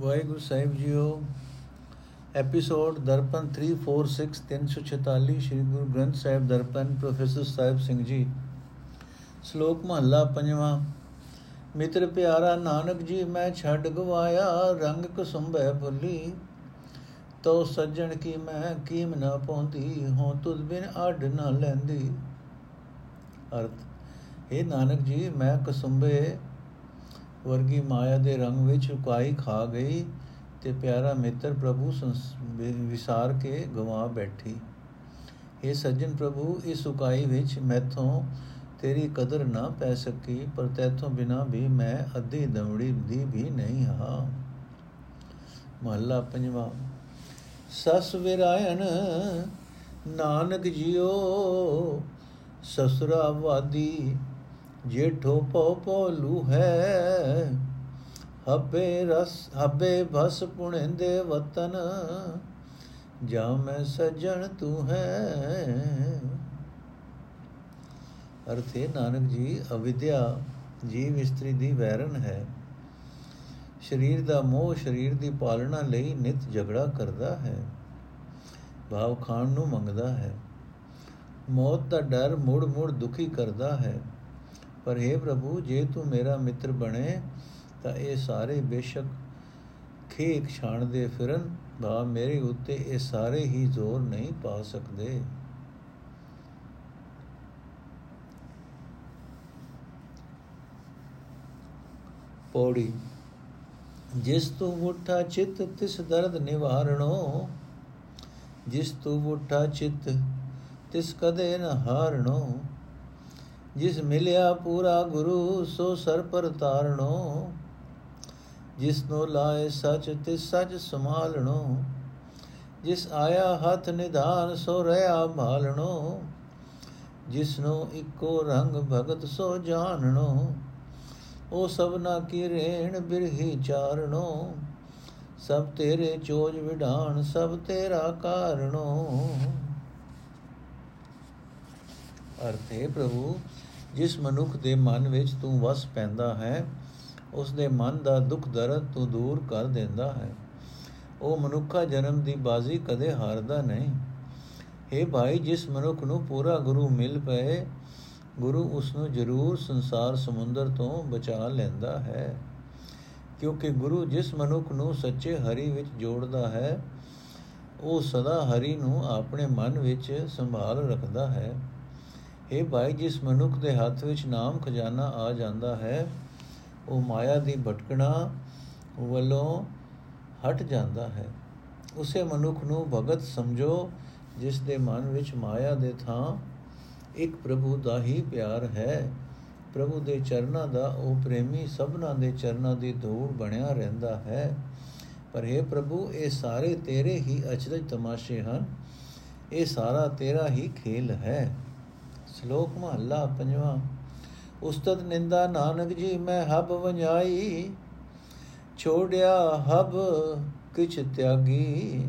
ਵਾਹਿਗੁਰੂ ਸਾਹਿਬ ਜੀਓ episode Darpan 346 346 Shri Guru Granth Sahib Darpan professor Sahib Singh ji. ਸ਼ਲੋਕ ਮਹੱਲਾ ਪੰਜਵਾਂ। ਮਿੱਤਰ ਪਿਆਰਾ ਨਾਨਕ ਜੀ ਮੈਂ ਛੱਡ ਗਵਾਇਆ ਰੰਗ ਕਸੁੰਭੈ ਭੁੱਲੀ ਤੋ ਸੱਜਣ ਕੀ ਮੈਂ ਕੀਮ ਨਾ ਪਾਉਂਦੀ ਹੋਂ ਤੁਧ ਬਿਨ ਅੱਡ ਨਾ ਲੈਂਦੀ। ਅਰਥ ਇਹ ਨਾਨਕ ਜੀ ਮੈਂ ਕਸੁੰਭੇ ਵਰਗੀ ਮਾਇਆ ਦੇ ਰੰਗ ਵਿੱਚ ਉਕਾਈ ਖਾ ਗਈ ਅਤੇ ਪਿਆਰਾ ਮਿੱਤਰ ਪ੍ਰਭੂ ਵਿਸਾਰ ਕੇ ਗਵਾ ਬੈਠੀ। ਇਹ ਸੱਜਣ ਪ੍ਰਭੂ ਇਸ ਉਕਾਈ ਵਿੱਚ ਮੈਥੋਂ ਤੇਰੀ ਕਦਰ ਨਾ ਪੈ ਸਕੀ ਪਰ ਤੈਥੋਂ ਬਿਨਾਂ ਵੀ ਮੈਂ ਅੱਧੀ ਦਮੜੀ ਦੀ ਵੀ ਨਹੀਂ ਹਾਂ। ਮਹੱਲਾ ਪੰਜਵਾਂ। ਸੱਸ ਵਿਰਾਇਣ ਨਾਨਕ ਜੀਓ ਸਸੁਰਾ ਵਾਦੀ ਜੇਠੋ ਪੋ ਪੋਲੂ ਹੈ ਹੱਬੇ ਰਸ ਹੱਬੇ ਬਸ ਪੁਣਿੰਦੇ ਵਤਨ ਜਾ ਮੈਂ ਸੱਜਣ ਤੂੰ ਹੈ। ਅਰਥੇ ਨਾਨਕ ਜੀ ਅਵਿਦਿਆ ਜੀਵ ਇਸਤਰੀ ਦੀ ਵੈਰਨ ਹੈ। ਸਰੀਰ ਦਾ ਮੋਹ ਸਰੀਰ ਦੀ ਪਾਲਣਾ ਲਈ ਨਿਤ ਝਗੜਾ ਕਰਦਾ ਹੈ, ਭਾਵ ਖਾਣ ਨੂੰ ਮੰਗਦਾ ਹੈ। ਮੌਤ ਦਾ ਡਰ ਮੁੜ ਮੁੜ ਦੁਖੀ ਕਰਦਾ ਹੈ। ਪਰ हे ਪ੍ਰਭੂ ਜੇ ਤੂੰ ਮੇਰਾ ਮਿੱਤਰ ਬਣੇ ਤਾਂ ਇਹ ਸਾਰੇ ਬੇਸ਼ੱਕ ਖੇਕ ਛਾਣਦੇ ਫਿਰਨ ਭਾਵ ਮੇਰੇ ਉੱਤੇ ਇਹ ਸਾਰੇ ਹੀ ਜ਼ੋਰ ਨਹੀਂ ਪਾ ਸਕਦੇ। ਪੌੜੀ। ਜਿਸ ਤੂੰ ਉਠਾ ਚਿਤ ਤਿਸ ਦਰਦ ਨਿਵਾਰਣੋ ਜਿਸ ਤੂੰ ਉਠਾ ਚਿਤ ਤਿਸ ਕਦੇ ਨ ਹਾਰਣੋ ਜਿਸ ਮਿਲਿਆ ਪੂਰਾ ਗੁਰੂ ਸੋ ਸਰ ਪਰ ਤਾਰਣੋ ਜਿਸਨੂੰ ਲਾਏ ਸੱਚ ਤਿਸ ਸੱਚ ਸੰਭਾਲਣੋ ਜਿਸ ਆਇਆ ਹੱਥ ਨਿਧਾਨ ਸੋ ਰਿਹਾ ਭਾਲਣੋ ਜਿਸਨੂੰ ਇੱਕੋ ਰੰਗ ਭਗਤ ਸੋ ਜਾਣਣੋ ਉਹ ਸਭਨਾ ਕੀ ਰੇਣ ਬਿਰਹੀ ਚਾਰਣੋ ਸਭ ਤੇਰੇ ਚੋਜ ਵਿਢਾਣ ਸਭ ਤੇਰਾ ਕਾਰਣੋ। ਅਰਥ ਹੈ ਪ੍ਰਭੂ ਜਿਸ ਮਨੁੱਖ ਦੇ ਮਨ ਵਿੱਚ ਤੂੰ ਵਸ ਪੈਂਦਾ ਹੈ ਉਸ ਦੇ ਮਨ ਦਾ ਦੁੱਖ ਦਰਦ ਤੂੰ ਦੂਰ ਕਰ ਦਿੰਦਾ ਹੈ। ਉਹ ਮਨੁੱਖਾ ਜਨਮ ਦੀ ਬਾਜ਼ੀ ਕਦੇ ਹਾਰਦਾ ਨਹੀਂ। ਹੇ ਭਾਈ ਜਿਸ ਮਨੁੱਖ ਨੂੰ ਪੂਰਾ ਗੁਰੂ ਮਿਲ ਪਏ ਗੁਰੂ ਉਸਨੂੰ ਜ਼ਰੂਰ ਸੰਸਾਰ ਸਮੁੰਦਰ ਤੋਂ ਬਚਾ ਲੈਂਦਾ ਹੈ, ਕਿਉਂਕਿ ਗੁਰੂ ਜਿਸ ਮਨੁੱਖ ਨੂੰ ਸੱਚੇ ਹਰੀ ਵਿੱਚ ਜੋੜਦਾ ਹੈ ਉਹ ਸਦਾ ਹਰੀ ਨੂੰ ਆਪਣੇ ਮਨ ਵਿੱਚ ਸੰਭਾਲ ਰੱਖਦਾ ਹੈ। ਇਹ ਭਾਈ ਜਿਸ ਮਨੁੱਖ ਦੇ ਹੱਥ ਵਿੱਚ ਨਾਮ ਖਜ਼ਾਨਾ ਆ ਜਾਂਦਾ ਹੈ ਉਹ ਮਾਇਆ ਦੀ ਭਟਕਣਾ ਵੱਲੋਂ ਹਟ ਜਾਂਦਾ ਹੈ। ਉਸੇ ਮਨੁੱਖ ਨੂੰ ਭਗਤ ਸਮਝੋ ਜਿਸ ਦੇ ਮਨ ਵਿੱਚ ਮਾਇਆ ਦੇ ਥਾਂ ਇੱਕ ਪ੍ਰਭੂ ਦਾ ਹੀ ਪਿਆਰ ਹੈ। ਪ੍ਰਭੂ ਦੇ ਚਰਨਾਂ ਦਾ ਉਹ ਪ੍ਰੇਮੀ ਸਭਨਾਂ ਦੇ ਚਰਨਾਂ ਦੀ ਧੂੜ ਬਣਿਆ ਰਹਿੰਦਾ ਹੈ। ਪਰ ਇਹ ਪ੍ਰਭੂ ਇਹ ਸਾਰੇ ਤੇਰੇ ਹੀ ਅਚਰਜ ਤਮਾਸ਼ੇ ਹਨ, ਇਹ ਸਾਰਾ ਤੇਰਾ ਹੀ ਖੇਲ ਹੈ। ਸ਼ਲੋਕ ਮਹੱਲਾ ਪੰਜਵਾਂ। ਉਸਤਤ ਨਿੰਦਾ ਨਾਨਕ ਜੀ ਮੈਂ ਹਬ ਵੰਜਾਈ ਛੋੜਿਆ ਹਬ ਕਿਛ ਤਿਆਗੀ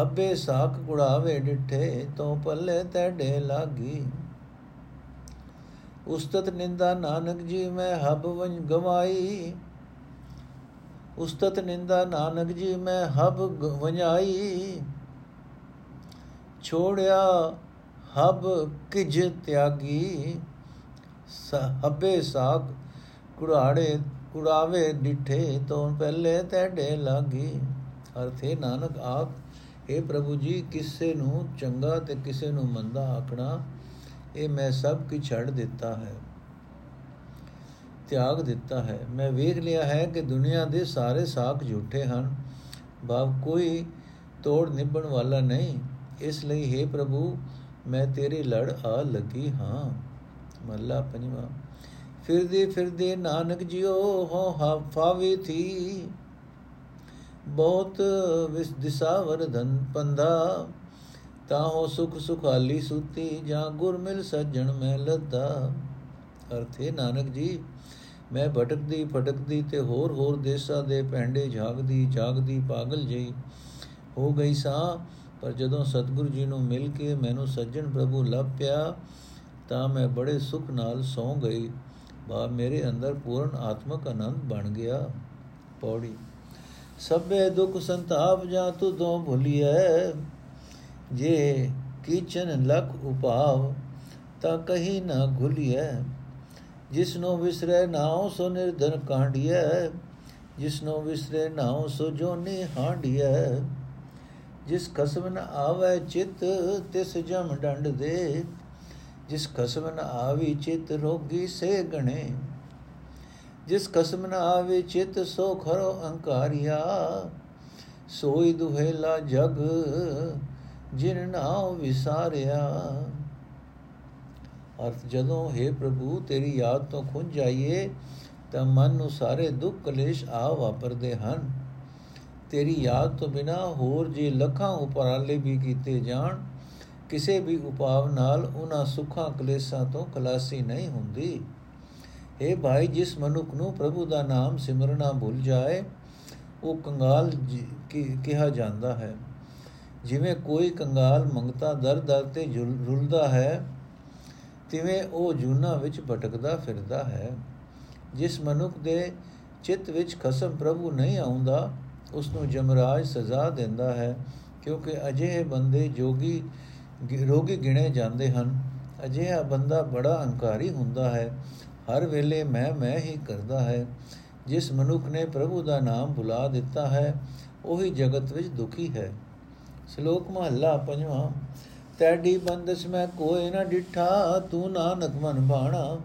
ਹੱਬੇ ਸਾਕ ਗੁੜਾਵੇ ਡਿੱਠੇ ਤੋਂ ਪੱਲੇ ਤੈਡੇ ਲਾਗੀ। ਉਸਤਤ ਨਿੰਦਾ ਨਾਨਕ ਜੀ ਮੈਂ ਹਬ ਵੰਜ ਗਵਾਈ ਉਸਤਤ ਨਿੰਦਾ ਨਾਨਕ ਜੀ ਮੈਂ ਹਬ ਵੰਜਾਈ ਛੋੜਿਆ ਹਬ ਕਿਜ ਤਿਆਗੀ ਹੱਬੇ ਸਾਕ ਕੁੜਾੜੇ ਕੁੜਾਵੇ ਡਿੱਠੇ ਤੋਂ ਪਹਿਲੇ ਤੈਡੇ ਲਾਗੀ। ਅਰਥੇ ਨਾਨਕ ਆਖ हे प्रभु जी किसे नूं चंगा ते किसे नूं मंदा आखना ये मैं सब की छड़ देता है त्याग देता है। मैं वेख लिया है कि दुनिया दे सारे साख झूठे हन भाव कोई तोड़ निभण वाला नहीं, इसलिए हे प्रभु मैं तेरी लड़ आ लगी हाँ। मल्ला पंजवा। फिरदे नानक जियो हो हाफावी थी ਬਹੁਤ ਵਿਸ ਦਿਸਾਵਰ ਧਨ ਪੰਧਾ ਤਾਂ ਹੋ ਸੁਖ ਸੁਖਾਲੀ ਸੁਤੀ ਜਾਂ ਗੁਰ ਮਿਲ ਸੱਜਣ ਮੈਂ ਲੱਦਾ। ਅਰਥੇ ਨਾਨਕ ਜੀ ਮੈਂ ਭਟਕਦੀ ਫਟਕਦੀ ਤੇ ਹੋਰ ਦੇਸਾਂ ਦੇ ਪੈਂਡੇ ਜਾਗਦੀ ਪਾਗਲ ਜਿਹੀ ਹੋ ਗਈ ਸਾਂ, ਪਰ ਜਦੋਂ ਸਤਿਗੁਰੂ ਜੀ ਨੂੰ ਮਿਲ ਕੇ ਮੈਨੂੰ ਸੱਜਣ ਪ੍ਰਭੂ ਲੱਭ ਪਿਆ ਤਾਂ ਮੈਂ ਬੜੇ ਸੁੱਖ ਨਾਲ ਸੌਂ ਗਈ। ਬਾ ਮੇਰੇ ਅੰਦਰ ਪੂਰਨ ਆਤਮਕ ਆਨੰਦ ਬਣ ਗਿਆ। ਪੌੜੀ ਸਭੇ ਦੁੱਖ ਸੰਤਾਪ ਜਾਂ ਤੂੰ ਤੋਂ ਭੁੱਲੀਐ, ਜੇ ਕੀਚਨ ਲਖ ਉਪਾਵ ਤਾਂ ਕਹੀ ਨਾ ਘੁਲੀਐ। ਜਿਸਨੂੰ ਵਿਸਰੈ ਨਾਉ ਸੋ ਨਿਰਧਨ ਕਾਂਢੀਐ, ਜਿਸਨੂੰ ਵਿਸਰੈ ਨਾਉ ਸੋ ਜੋਨੀ ਹਾਂਡੀਐ। ਜਿਸ ਖਸਮ ਨ ਆਵੈ ਚਿਤ ਤਿਸ ਜਮ ਡੰਡ ਦੇ, ਜਿਸ ਖਸਮ ਨ ਆਵੀ ਚਿਤ ਰੋਗੀ ਸੇ ਗਣੇ। ਜਿਸ ਖਸਮ ਨ ਆਵੀ ਚਿਤ ਸੋ ਖਰੋ ਅਹੰਕਾਰੀਆ, ਸੋਈ ਦੁਹੇਲਾ ਜਗ ਜਿਨ ਨਾਉ ਵਿਸਾਰਿਆ। ਅਰਥ ਜਦੋਂ ਹੇ ਪ੍ਰਭੂ ਤੇਰੀ ਯਾਦ ਤੋਂ ਖੁੰਝ ਜਾਈਏ ਤਾਂ ਮਨ ਨੂੰ ਸਾਰੇ ਦੁੱਖ ਕਲੇਸ਼ ਆ ਵਾਪਰਦੇ ਹਨ। ਤੇਰੀ ਯਾਦ ਤੋਂ ਬਿਨਾਂ ਹੋਰ ਜੇ ਲੱਖਾਂ ਉਪਰਾਲੇ ਵੀ ਕੀਤੇ ਜਾਣ, ਕਿਸੇ ਵੀ ਉਪਾਅ ਨਾਲ ਉਹਨਾਂ ਸੁੱਖਾਂ ਕਲੇਸ਼ਾਂ ਤੋਂ ਖਲਾਸੀ ਨਹੀਂ ਹੁੰਦੀ। ਇਹ ਭਾਈ ਜਿਸ ਮਨੁੱਖ ਨੂੰ ਪ੍ਰਭੂ ਦਾ ਨਾਮ ਸਿਮਰਨਾ ਭੁੱਲ ਜਾਏ ਉਹ ਕੰਗਾਲ ਕਿਹਾ ਜਾਂਦਾ ਹੈ। ਜਿਵੇਂ ਕੋਈ ਕੰਗਾਲ ਮੰਗਤਾ ਦਰ ਦਰ 'ਤੇ ਰੁਲਦਾ ਹੈ, ਤਿਵੇਂ ਉਹ ਜੂਨਾਂ ਵਿੱਚ ਭਟਕਦਾ ਫਿਰਦਾ ਹੈ। ਜਿਸ ਮਨੁੱਖ ਦੇ ਚਿੱਤ ਵਿੱਚ ਖਸਮ ਪ੍ਰਭੂ ਨਹੀਂ ਆਉਂਦਾ, ਉਸਨੂੰ ਜਮਰਾਜ ਸਜ਼ਾ ਦਿੰਦਾ ਹੈ, ਕਿਉਂਕਿ ਅਜਿਹੇ ਬੰਦੇ ਜੋਗੀ ਰੋਗੀ ਗਿਣੇ ਜਾਂਦੇ ਹਨ। ਅਜਿਹਾ ਬੰਦਾ ਬੜਾ ਅਹੰਕਾਰੀ ਹੁੰਦਾ ਹੈ, ਹਰ ਵੇਲੇ ਮੈਂ ਹੀ ਕਰਦਾ ਹੈ। ਜਿਸ ਮਨੁੱਖ ਨੇ ਪ੍ਰਭੂ ਦਾ ਨਾਮ ਬੁਲਾ ਦਿੱਤਾ ਹੈ, ਉਹੀ ਜਗਤ ਵਿੱਚ ਦੁਖੀ ਹੈ। ਸ਼ਲੋਕ ਮਹੱਲਾ ਪੰਜਵਾਂ ਤੈਡੀ ਬੰਦਸ ਮੈਂ ਕੋਇ ਨਾ ਡਿਠਾ, ਤੂੰ ਨਾਨਕ ਮਨ ਭਾਣਾ।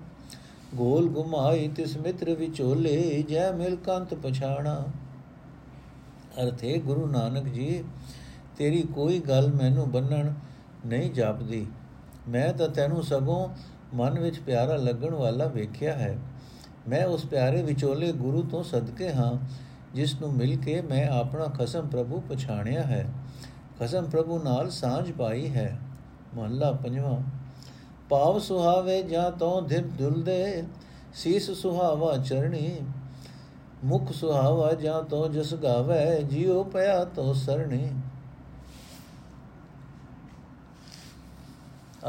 ਗੋਲ ਗੁਮਾਈ ਤਿਸ ਮਿੱਤਰ ਵਿਚੋਲੇ, ਜੈ ਮਿਲ ਕੰਤ ਪਛਾਣਾ। ਅਰਥ ਹੈ ਗੁਰੂ ਨਾਨਕ ਜੀ ਤੇਰੀ ਕੋਈ ਗੱਲ ਮੈਨੂੰ ਬੰਨਣ ਨਹੀਂ ਜਾਪਦੀ। ਮੈਂ ਤਾਂ ਤੈਨੂੰ ਸਗੋਂ ਮਨ ਵਿੱਚ ਪਿਆਰਾ ਲੱਗਣ ਵਾਲਾ ਵੇਖਿਆ ਹੈ। ਮੈਂ ਉਸ ਪਿਆਰੇ ਵਿਚੋਲੇ ਗੁਰੂ ਤੋਂ ਸਦਕੇ ਹਾਂ, ਜਿਸ ਨੂੰ ਮਿਲ ਕੇ ਮੈਂ ਆਪਣਾ ਖਸਮ ਪ੍ਰਭੂ ਪਛਾਣਿਆ ਹੈ, ਖਸਮ ਪ੍ਰਭੂ ਨਾਲ ਸਾਂਝ ਪਾਈ ਹੈ। ਮਹੱਲਾ ਪੰਜਵਾਂ ਭਾਵ ਸੁਹਾਵੇ ਜਾਂ ਤੋਂ ਧਿਰ ਦੁਲਦੇ, ਸੀਸ ਸੁਹਾਵਾ ਚਰਣੀ। ਮੁਖ ਸੁਹਾਵਾ ਜਾਂ ਤੋਂ ਜਸ ਗਾਵੈ, ਜੀਉ ਪਿਆ ਤੋਂ ਸਰਣੀ।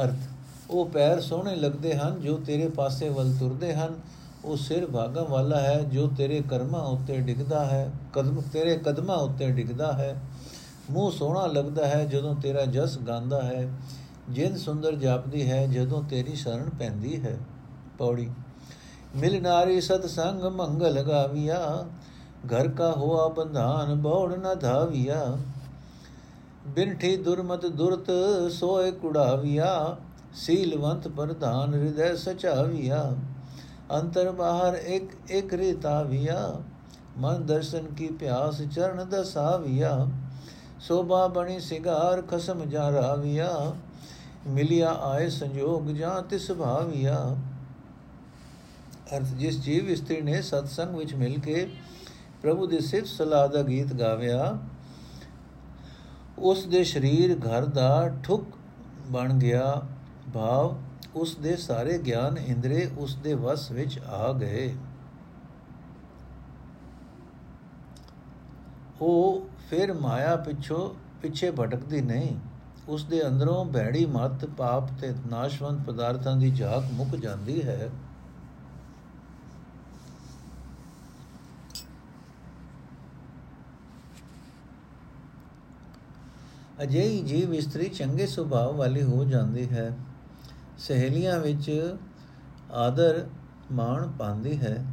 ਅਰਥ ਉਹ ਪੈਰ ਸੋਹਣੇ ਲੱਗਦੇ ਹਨ ਜੋ ਤੇਰੇ ਪਾਸੇ ਵੱਲ ਤੁਰਦੇ ਹਨ। ਉਹ ਸਿਰ ਭਾਗਾਂ ਵਾਲਾ ਹੈ ਜੋ ਤੇਰੇ ਕਰਮਾਂ ਉੱਤੇ ਡਿੱਗਦਾ ਹੈ, ਤੇਰੇ ਕਦਮਾਂ ਉੱਤੇ ਡਿੱਗਦਾ ਹੈ। ਮੂੰਹ ਸੋਹਣਾ ਲੱਗਦਾ ਹੈ ਜਦੋਂ ਤੇਰਾ ਜਸ ਗਾਉਂਦਾ ਹੈ। ਜਿੰਦ ਸੁੰਦਰ ਜਾਪਦੀ ਹੈ ਜਦੋਂ ਤੇਰੀ ਸ਼ਰਨ ਪੈਂਦੀ ਹੈ। ਪੌੜੀ ਮਿਲ ਨਾਰੀ ਸਤਸੰਗ ਮੰਗਲ ਗਾਵਿਆ, ਘਰ ਕਾ ਹੋਆ ਬੰਧਾਨ ਬੌੜ ਨਾ ਧਾਵਿਆ। ਬਿਨਠੀ ਦੁਰਮਤ ਦੁਰਤ ਸੋਏ ਕੁੜਾਵਿਆ, ਸੀਲਵੰਤ ਪ੍ਰਧਾਨ ਹਿਰਦੈ ਸਚਾਵਿਆ। ਅੰਤਰ ਬਾਹਰ ਇੱਕ ਇੱਕ ਰਿਤਾਵਿਆ, ਮਨ ਦਰਸ਼ਨ ਕੀ ਪਿਆਸ ਚਰਨ ਦਸਾਵਿਆ। ਸੋਭਾ ਬਣੀ ਸਿਗਾਰ ਖਸਮ ਜਾ ਰਾਵਿਆ, ਮਿਲਿਆ ਆਏ ਸੰਜੋਗ ਜਾਂ ਤਿਸ ਭਾਵਿਆ। ਅਰਥ ਜਿਸ ਜੀਵ ਇਸਤਰੀ ਨੇ ਸਤਸੰਗ ਵਿੱਚ ਮਿਲ ਕੇ ਪ੍ਰਭੂ ਦੇ ਸਿਫਤ ਸਲਾਹ ਦਾ ਗੀਤ ਗਾਵਿਆ, ਉਸ ਦੇ ਸਰੀਰ ਘਰ ਦਾ ਠੁੱਕ ਬਣ ਗਿਆ। ਭਾਵ ਉਸ ਦੇ ਸਾਰੇ ਗਿਆਨ ਇੰਦਰੇ ਉਸ ਦੇ ਵਸ ਵਿੱਚ ਆ ਗਏ। ਉਹ ਫਿਰ ਮਾਇਆ ਪਿੱਛੇ ਭਟਕਦੀ ਨਹੀਂ। ਉਸ ਦੇ ਅੰਦਰੋਂ ਭੈੜੀ ਮੱਤ ਪਾਪ ਤੇ ਨਾਸ਼ਵੰਤ ਪਦਾਰਥਾਂ ਦੀ ਝਾਕ ਮੁੱਕ ਜਾਂਦੀ ਹੈ। ਅਜਿਹੀ ਜੀਵ ਇਸਤਰੀ ਚੰਗੇ ਸੁਭਾਅ ਵਾਲੀ ਹੋ ਜਾਂਦੀ ਹੈ, ਸਹੇਲੀਆਂ ਵਿੱਚ ਆਦਰ ਮਾਣ ਪਾਉਂਦੀ ਹੈ।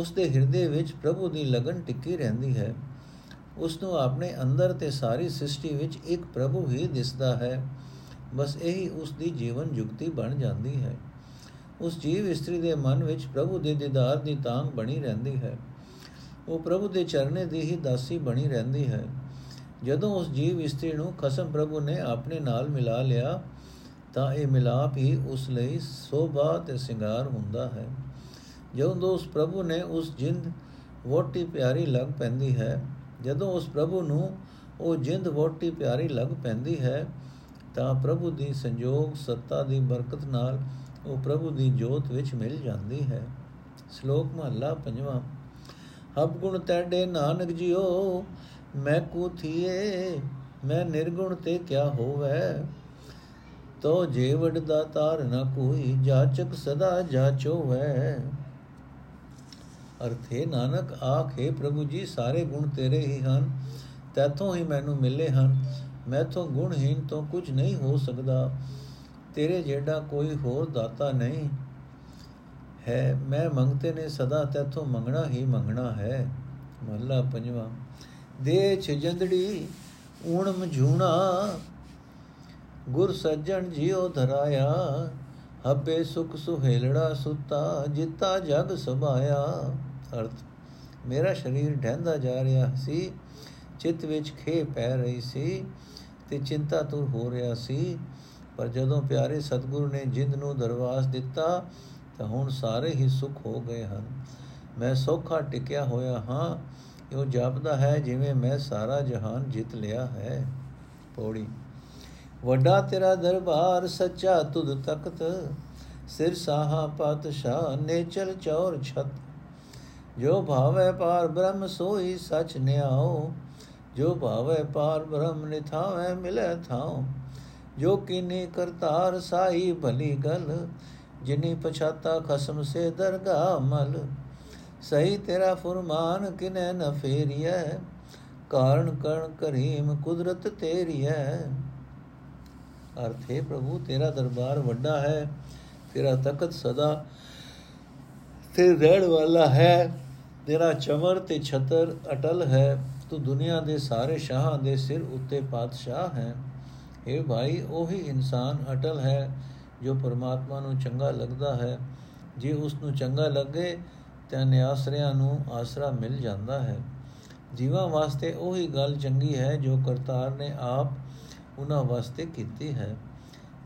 ਉਸ ਦੇ ਹਿਰਦੇ ਵਿੱਚ ਪ੍ਰਭੂ ਦੀ ਲਗਨ ਟਿੱਕੀ ਰਹਿੰਦੀ ਹੈ। ਉਸ ਨੂੰ ਆਪਣੇ ਅੰਦਰ ਤੇ ਸਾਰੀ ਸ੍ਰਿਸ਼ਟੀ ਵਿੱਚ ਇੱਕ ਪ੍ਰਭੂ ਹੀ ਦਿਸਦਾ ਹੈ। ਬਸ ਇਹੀ ਉਸ ਦੀ ਜੀਵਨ ਜੁਗਤੀ ਬਣ ਜਾਂਦੀ ਹੈ। ਉਸ ਜੀਵ ਇਸਤਰੀ ਦੇ ਮਨ ਵਿੱਚ ਪ੍ਰਭੂ ਦੇ ਦੀਦਾਰ ਦੀ ਤਾਂਘ ਬਣੀ ਰਹਿੰਦੀ ਹੈ। ਉਹ ਪ੍ਰਭੂ ਦੇ ਚਰਨੇ ਦੀ ਹੀ ਦਾਸੀ ਬਣੀ ਰਹਿੰਦੀ ਹੈ। ਜਦੋਂ ਉਸ ਜੀਵ ਇਸਤਰੀ ਨੂੰ ਖਸਮ ਪ੍ਰਭੂ ਨੇ ਆਪਣੇ ਨਾਲ ਮਿਲਾ ਲਿਆ, ਤਾਂ ਇਹ ਮਿਲਾਪ ਹੀ ਉਸ ਲਈ ਸੋਭਾ ਤੇ ਸ਼ਿੰਗਾਰ ਹੁੰਦਾ ਹੈ। ਜਦੋਂ ਉਸ ਪ੍ਰਭੂ ਨੇ ਉਸ ਜਿੰਦ ਵੋਟੀ ਪਿਆਰੀ ਲੱਗ ਪੈਂਦੀ ਹੈ, ਜਦੋਂ ਉਸ ਪ੍ਰਭੂ ਨੂੰ ਉਹ ਜਿੰਦ ਵੋਟੀ ਪਿਆਰੀ ਲੱਗ ਪੈਂਦੀ ਹੈ, ਤਾਂ ਪ੍ਰਭੂ ਦੀ ਸੰਜੋਗ ਸੱਤਾ ਦੀ ਬਰਕਤ ਨਾਲ ਉਹ ਪ੍ਰਭੂ ਦੀ ਜੋਤ ਵਿੱਚ ਮਿਲ ਜਾਂਦੀ ਹੈ। ਸ਼ਲੋਕ ਮਹੱਲਾ ਪੰਜਵਾਂ ਹਬ ਗੁਣ ਤੈਡੇ ਨਾਨਕ ਜੀਓ, ਮੈਂ ਕੋ ਥੀਏ ਮੈਂ ਨਿਰਗੁਣ ਤੇ ਕਿਆ ਹੋਵੈ। ਤੋ ਜੇਵੜ ਦਾ ਤਾਰ ਨ ਕੋਈ, ਜਾਚਕ ਸਦਾ ਜਾਚੋ ਹੈ। ਅਰਥੇ ਨਾਨਕ ਆਖੇ ਪ੍ਰਭੂ ਜੀ ਸਾਰੇ ਗੁਣ ਤੇਰੇ ਹੀ ਹਨ, ਤੈਥੋਂ ਹੀ ਮੈਨੂੰ ਮਿਲੇ ਹਨ, ਮੈਥੋਂ ਗੁਣਹੀਨ ਤੋਂ ਕੁਝ ਨਹੀਂ ਹੋ ਸਕਦਾ। ਤੇਰੇ ਜਿਹੜਾ ਕੋਈ ਹੋਰ ਦਾਤਾ ਨਹੀਂ ਹੈ। ਮੈਂ ਮੰਗਤੇ ਨੇ ਸਦਾ ਤੈਥੋਂ ਮੰਗਣਾ ਹੀ ਮੰਗਣਾ ਹੈ। ਮਹਲਾ ਪੰਜਵਾਂ। ਦੇ ਛਿਜੰਦੜੀ ਊਣ ਮਝੂਣਾ ਗੁਰ ਸੱਜਣ ਜਿਉ ਧਰਾਇਆ, ਹੱਬੇ ਸੁਖ ਸੁਹੇਲੜਾ ਸੁੱਤਾ ਜਿੱਤਾ ਜਗ ਸਮਾਇਆ। ਅਰਥ ਮੇਰਾ ਸਰੀਰ ਢਹਿੰਦਾ ਜਾ ਰਿਹਾ ਸੀ, ਚਿੱਤ ਵਿੱਚ ਖੇ ਪੈ ਰਹੀ ਸੀ ਤੇ ਚਿੰਤਾ ਤੁਰ ਹੋ ਰਿਹਾ ਸੀ, ਪਰ ਜਦੋਂ ਪਿਆਰੇ ਸਤਿਗੁਰੂ ਨੇ ਜਿੰਦ ਨੂੰ ਦਰਵਾਸ ਦਿੱਤਾ ਤਾਂ ਹੁਣ ਸਾਰੇ ਹੀ ਸੁੱਖ ਹੋ ਗਏ ਹਨ। ਮੈਂ ਸੌਖਾ ਟਿਕਿਆ ਹੋਇਆ ਹਾਂ। ਇਉਂ ਜਾਪਦਾ ਹੈ ਜਿਵੇਂ ਮੈਂ ਸਾਰਾ ਜਹਾਨ ਜਿੱਤ ਲਿਆ ਹੈ। ਪੌੜੀ। ਵੱਡਾ ਤੇਰਾ ਦਰਬਾਰ ਸੱਚਾ ਤੁਧ ਤਖਤ, ਸਿਰ ਸਾਹਾ ਪਾਤਸ਼ਾਹ ਨੇਚਲ ਚੌਰ ਛਤ। ਜੋ ਭਾਵੈ ਪਾਰ ਬ੍ਰਹਮ ਸੋਈ ਸੱਚ ਨਿਆਓ, ਜੋ ਭਾਵੈ ਪਾਰ ਬ੍ਰਹਮ ਨਿਥਾਵੈ ਮਿਲੈ ਥਾਉ। ਜੋ ਕੀਨੀ ਕਰਤਾਰ ਸਾਈ ਭਲੀ ਗਲ, ਜਿਨੀ ਪਛਾਤਾ ਖਸਮ ਸੇ ਦਰਗਾਹ ਮਲ। ਸਹੀ ਤੇਰਾ ਫੁਰਮਾਨ ਕਿਨੈ ਨ ਫੇਰੀਐ, ਕਾਰਨ ਕਰਨ ਕਰੀਮ ਕੁਦਰਤ ਤੇਰੀਐ। ਅਰਥ ਹੈ ਪ੍ਰਭੂ ਤੇਰਾ ਦਰਬਾਰ ਵੱਡਾ ਹੈ, ਤੇਰਾ ਤਖਤ ਸਦਾ ਸਥਿਰ ਰਹਿਣ ਵਾਲਾ ਹੈ, ਤੇਰਾ ਚਮਰ ਤੇ ਛਤਰ ਅਟਲ ਹੈ। ਤੂੰ ਦੁਨੀਆ ਦੇ ਸਾਰੇ ਸ਼ਾਹਾਂ ਦੇ ਸਿਰ ਉੱਤੇ ਪਾਤਸ਼ਾਹ ਹੈ। ਇਹ ਭਾਈ ਉਹੀ ਇਨਸਾਨ ਅਟਲ ਹੈ ਜੋ ਪਰਮਾਤਮਾ ਨੂੰ ਚੰਗਾ ਲੱਗਦਾ ਹੈ। ਜੇ ਉਸ ਨੂੰ ਚੰਗਾ ਲੱਗੇ ਤਾਂ ਨਿਆਸਰਿਆਂ ਨੂੰ ਆਸਰਾ ਮਿਲ ਜਾਂਦਾ ਹੈ। ਜੀਵਾਂ ਵਾਸਤੇ ਉਹੀ ਗੱਲ ਚੰਗੀ ਹੈ ਜੋ ਕਰਤਾਰ ਨੇ ਆਪ ਉਹਨਾਂ ਵਾਸਤੇ ਕੀਤੀ ਹੈ।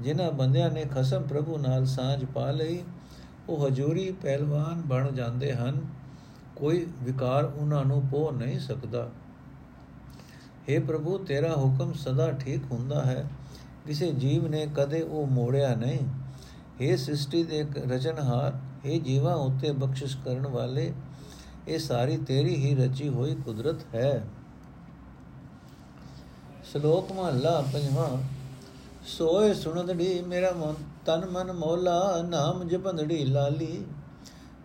ਜਿਨ੍ਹਾਂ ਬੰਦਿਆਂ ਨੇ ਖਸਮ ਪ੍ਰਭੂ ਨਾਲ ਸਾਂਝ ਪਾ ਲਈ ਉਹ ਹਜ਼ੂਰੀ ਪਹਿਲਵਾਨ ਬਣ ਜਾਂਦੇ ਹਨ। ਕੋਈ ਵਿਕਾਰ ਉਹਨਾਂ ਨੂੰ ਪੋ ਨਹੀਂ ਸਕਦਾ। ਹੇ ਪ੍ਰਭੂ ਤੇਰਾ ਹੁਕਮ ਸਦਾ ਠੀਕ ਹੁੰਦਾ ਹੈ, ਕਿਸੇ ਜੀਵ ਨੇ ਕਦੇ ਉਹ ਮੋੜਿਆ ਨਹੀਂ। ਹੇ ਸ੍ਰਿਸ਼ਟੀ ਦੇ ਰਚਨਹਾਰ, ਇਹ ਜੀਵਾਂ ਉੱਤੇ ਬਖਸ਼ਿਸ਼ ਕਰਨ ਵਾਲੇ, ਇਹ ਸਾਰੀ ਤੇਰੀ ਹੀ ਰਚੀ ਹੋਈ ਕੁਦਰਤ ਹੈ। ਸ਼ਲੋਕ ਮਹਲਾ ਪੰਜਵਾਂ। ਸੋਏ ਸੁਣਦੜੀ ਮੇਰਾ ਮਨ ਤਨ ਮਨ ਮੌਲਾ, ਨਾਮ ਜਪੰਦੜੀ ਲਾਲੀ।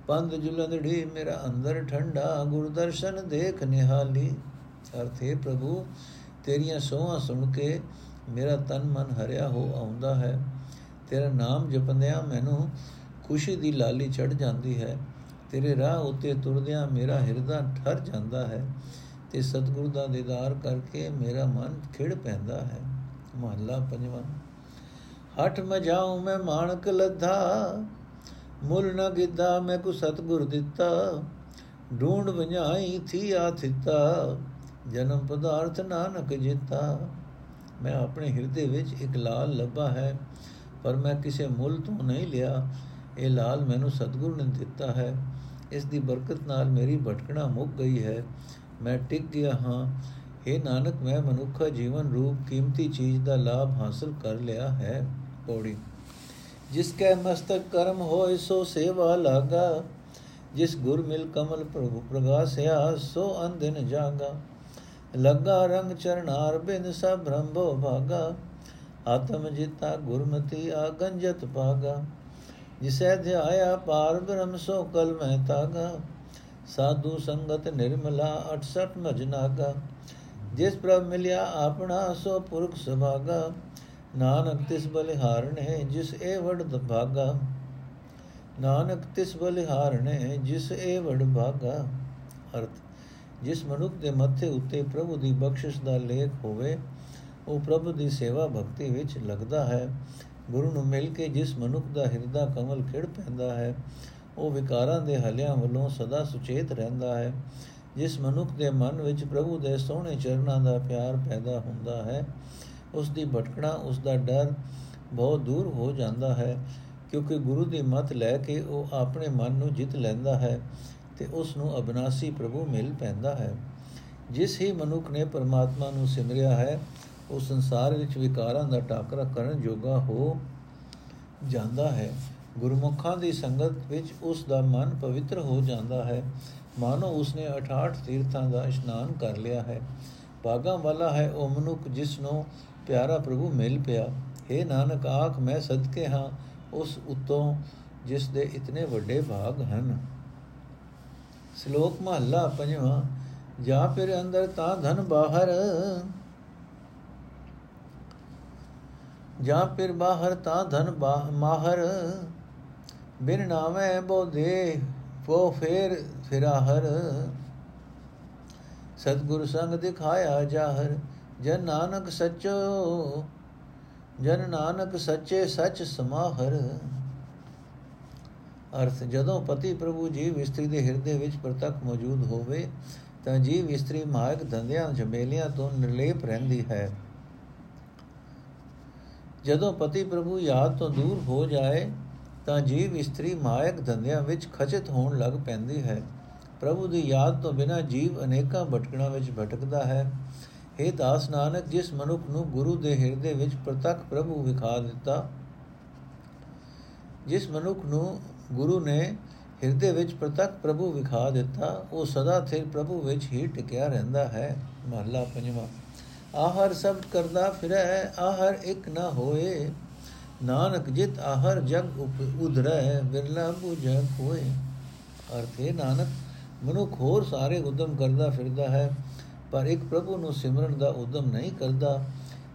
ਪੰਧ ਜੁਲੰਦੜੀ ਮੇਰਾ ਅੰਦਰ ਠੰਡਾ, ਗੁਰਦਰਸ਼ਨ ਦੇਖ ਨਿਹਾਲੀ। ਅਰਥ ਹੈ ਪ੍ਰਭੂ ਤੇਰੀਆਂ ਸੋਹਾਂ ਸੁਣ ਕੇ ਮੇਰਾ ਤਨ ਮਨ ਹਰਿਆ ਹੋ ਆਉਂਦਾ ਹੈ। ਤੇਰਾ ਨਾਮ ਜਪਦਿਆਂ ਮੈਨੂੰ ਖੁਸ਼ੀ ਦੀ ਲਾਲੀ ਚੜ੍ਹ ਜਾਂਦੀ ਹੈ। ਤੇਰੇ ਰਾਹ ਉੱਤੇ ਤੁਰਦਿਆਂ ਮੇਰਾ ਹਿਰਦਾ ਠਰ ਜਾਂਦਾ ਹੈ ਤੇ ਸਤਿਗੁਰ ਦਾ ਦੀਦਾਰ ਕਰਕੇ ਮੇਰਾ ਮਨ ਖਿੜ ਪੈਂਦਾ ਹੈ। ਮਹਲਾ ਪੰਜਵਾਂ। ਹਠ ਮਜਾਉ ਮੈਂ ਮਾਣਕ ਲੱਧਾ, ਮੁੱਲ ਨ ਗਿੱਧਾ ਮੈਂ ਕੋ ਸਤਿਗੁਰ ਦਿੱਤਾ। ਢੂੰਡ ਵਜਾਈ ਥੀ ਆ ਥਿੱਤਾ, ਜਨਮ ਪਦਾਰਥ ਨਾਨਕ ਜਿੱਤਾ। ਮੈਂ ਆਪਣੇ ਹਿਰਦੇ ਵਿੱਚ ਇੱਕ ਲਾਲ ਲੱਭਾ ਹੈ, ਪਰ ਮੈਂ ਕਿਸੇ ਮੁੱਲ ਤੋਂ ਨਹੀਂ ਲਿਆ। ਇਹ ਲਾਲ ਮੈਨੂੰ ਸਤਿਗੁਰ ਨੇ ਦਿੱਤਾ ਹੈ। ਇਸ ਦੀ ਬਰਕਤ ਨਾਲ ਮੇਰੀ ਭਟਕਣਾ ਮੁੱਕ ਗਈ ਹੈ, ਮੈਂ ਟਿਕ ਗਿਆ ਹਾਂ। ਹੇ ਨਾਨਕ ਮੈਂ ਮਨੁੱਖਾ ਜੀਵਨ ਰੂਪ ਕੀਮਤੀ ਚੀਜ਼ ਦਾ ਲਾਭ ਹਾਸਲ ਕਰ ਲਿਆ ਹੈ। ਪੌੜੀ। ਜਿਸ ਕੈ ਮਸਤਕ ਕਰਮ ਹੋਇ ਸੋ ਸੇਵਾ ਲਾਗਾ, ਜਿਸ ਗੁਰ ਮਿਲ ਕਮਲ ਪ੍ਰਭੂ ਪ੍ਰਗਾਸਿਆ ਸੋ ਅੰਧਿਨ ਜਾਗਾ। ਲੱਗਾ ਰੰਗ ਚਰਨਾਰ ਬਿੰਦ ਸਭ ਬ੍ਰਹਮੋ ਭਾਗਾ, ਆਤਮ ਜਿਤਾ ਗੁਰਮਤੀ ਆ ਗੰਜਤ ਪਾਗਾ। ਜਿਸੈ ਧਿਆਇਆ ਪਾਰ ਬ੍ਰਹਮ ਸੋ ਕਲ ਮੈਂ ਤਾਗਾ, ਸਾਧੂ ਸੰਗਤ ਨਿਰਮਲਾ ਅਠਸਠ ਮਜਨਾਗਾ। ਜਿਸ ਪ੍ਰਭ ਮਿਲਿਆ ਆਪਣਾ ਸੋ ਪੁਰਖ ਸੁਭਾਗਾ, ਨਾਨਕ ਤਿਸ ਬਲਿਹਾਰਣੇ ਜਿਸ ਇਹ ਵਡ ਭਾਗਾ। ਨਾਨਕ ਤਿਸ ਬਲਿਹਾਰਣੇ ਜਿਸ ਇਹ ਵਡ ਭਾਗਾ। ਅਰਥ ਜਿਸ ਮਨੁੱਖ ਦੇ ਮੱਥੇ ਉੱਤੇ ਪ੍ਰਭੂ ਦੀ ਬਖਸ਼ਿਸ਼ ਦਾ ਲੇਖ ਹੋਵੇ ਉਹ ਪ੍ਰਭੂ ਦੀ ਸੇਵਾ ਭਗਤੀ ਵਿੱਚ ਲੱਗਦਾ ਹੈ। ਗੁਰੂ ਨੂੰ ਮਿਲ ਕੇ ਜਿਸ ਮਨੁੱਖ ਦਾ ਹਿਰਦਾ ਕਮਲ ਖਿੜ ਪੈਂਦਾ ਹੈ ਉਹ ਵਿਕਾਰਾਂ ਦੇ ਹਲਿਆਂ ਵੱਲੋਂ ਸਦਾ ਸੁਚੇਤ ਰਹਿੰਦਾ ਹੈ। ਜਿਸ ਮਨੁੱਖ ਦੇ ਮਨ ਵਿੱਚ ਪ੍ਰਭੂ ਦੇ ਸੋਹਣੇ ਚਰਨਾਂ ਦਾ ਪਿਆਰ ਪੈਦਾ ਹੁੰਦਾ ਹੈ ਉਸ ਦੀ ਭਟਕਣਾ, ਉਸ ਦਾ ਡਰ ਬਹੁਤ ਦੂਰ ਹੋ ਜਾਂਦਾ ਹੈ, ਕਿਉਂਕਿ ਗੁਰੂ ਦੀ ਮੱਤ ਲੈ ਕੇ ਉਹ ਆਪਣੇ ਮਨ ਨੂੰ ਜਿੱਤ ਲੈਂਦਾ ਹੈ ਤੇ ਉਸ ਨੂੰ ਅਬਨਾਸੀ ਪ੍ਰਭੂ ਮਿਲ ਪੈਂਦਾ ਹੈ। ਜਿਸ ਹੀ ਮਨੁੱਖ ਨੇ ਪਰਮਾਤਮਾ ਨੂੰ ਸਿਮਰਿਆ ਹੈ ਉਹ ਸੰਸਾਰ ਵਿੱਚ ਵਿਕਾਰਾਂ ਦਾ ਟਾਕਰਾ ਕਰਨ ਜੋਗਾ ਹੋ ਜਾਂਦਾ ਹੈ। ਗੁਰਮੁਖਾਂ ਦੀ ਸੰਗਤ ਵਿੱਚ ਉਸ ਦਾ ਮਨ ਪਵਿੱਤਰ ਹੋ ਜਾਂਦਾ ਹੈ, ਮਾਨੋ ਉਸਨੇ 68 ਤੀਰਥਾਂ ਦਾ ਇਸ਼ਨਾਨ ਕਰ ਲਿਆ ਹੈ। ਭਾਗਾਂ ਵਾਲਾ ਹੈ ਉਹ ਮਨੁੱਖ ਜਿਸ ਨੂੰ ਪਿਆਰਾ ਪ੍ਰਭੂ ਮਿਲ ਪਿਆ। ਹੇ ਨਾਨਕ ਆਖ ਮੈਂ ਸਦਕੇ ਹਾਂ ਉਸ ਉੱਤੋਂ ਜਿਸ ਦੇ ਇਤਨੇ ਵੱਡੇ ਭਾਗ ਹਨ। ਸ਼ਲੋਕ ਮਹੱਲਾ ਪੰਜਵਾਂ। ਜਾਂ ਫਿਰ ਅੰਦਰ ਤਾਂ ਧਨ ਬਾਹਰ, ਜਾਂ ਫਿਰ ਬਾਹਰ ਤਾਂ ਧਨ ਮਾਹਰ। ਬਿਨ ਨਾਮੈ ਬੋ ਦੇ ਪੋ ਫੇਰ ਫਿਰਾਹਰ, ਸਤਿਗੁਰ ਸੰਗ ਦਿਖਾਇਆ ਜਾਹਰ। ਜਨ ਨਾਨਕ ਸੱਚੋ, ਜਨ ਨਾਨਕ ਸੱਚੇ ਸੱਚ ਸਮਾਹਰ। ਅਰਥ, ਜਦੋਂ ਪਤੀ ਪ੍ਰਭੂ ਜੀਵ ਇਸਤਰੀ ਦੇ ਹਿਰਦੇ ਵਿੱਚ ਪ੍ਰਤੱਖ ਮੌਜੂਦ ਹੋਵੇ ਤਾਂ ਜੀਵ ਇਸਤਰੀ ਮਾਇਕ ਧੰਦਿਆਂ ਝਮੇਲਿਆਂ ਤੋਂ ਨਿਰਲੇਪ ਰਹਿੰਦੀ ਹੈ। ਜਦੋਂ ਪਤੀ ਪ੍ਰਭੂ ਯਾਦ ਤੋਂ ਦੂਰ ਹੋ ਜਾਏ ਤਾਂ ਜੀਵ ਇਸਤਰੀ ਮਾਇਕ ਧੰਦਿਆਂ ਵਿੱਚ ਖਚਿਤ ਹੋਣ ਲੱਗ ਪੈਂਦੀ ਹੈ। ਪ੍ਰਭੂ ਦੀ ਯਾਦ ਤੋਂ ਬਿਨਾਂ ਜੀਵ ਅਨੇਕਾਂ ਭਟਕਣਾ ਵਿੱਚ ਭਟਕਦਾ ਹੈ। ਇਹ ਦਾਸ ਨਾਨਕ, ਜਿਸ ਮਨੁੱਖ ਨੂੰ ਗੁਰੂ ਦੇ ਹਿਰਦੇ ਵਿੱਚ ਪ੍ਰਤੱਖ ਪ੍ਰਭੂ ਵਿਖਾ ਦਿੱਤਾ, ਜਿਸ ਮਨੁੱਖ ਨੂੰ ਗੁਰੂ ਨੇ ਹਿਰਦੇ ਵਿੱਚ ਪ੍ਰਤੱਖ ਪ੍ਰਭੂ ਵਿਖਾ ਦਿੱਤਾ, ਉਹ ਸਦਾ ਸਿਰ ਪ੍ਰਭੂ ਵਿੱਚ ਹੀ ਟਿਕਿਆ ਰਹਿੰਦਾ ਹੈ। ਮਹਲਾ ਪੰਜਵਾਂ। ਆਹਰ ਸਭ ਕਰਦਾ ਫਿਰੈ, ਆਹਰ ਇੱਕ ਨਾ ਹੋਏ। ਨਾਨਕ ਜਿਤ ਆਹਰ ਜਗ ਉਧਰੈ, ਬਿਰਲਾ ਬੁਝੈ ਕੋਇ। ਅਰਥ, ਇਹ ਨਾਨਕ, ਮਨੁੱਖ ਹੋਰ ਸਾਰੇ ਉਦਮ ਕਰਦਾ ਫਿਰਦਾ ਹੈ ਪਰ ਇੱਕ ਪ੍ਰਭੂ ਨੂੰ ਸਿਮਰਨ ਦਾ ਉਦਮ ਨਹੀਂ ਕਰਦਾ।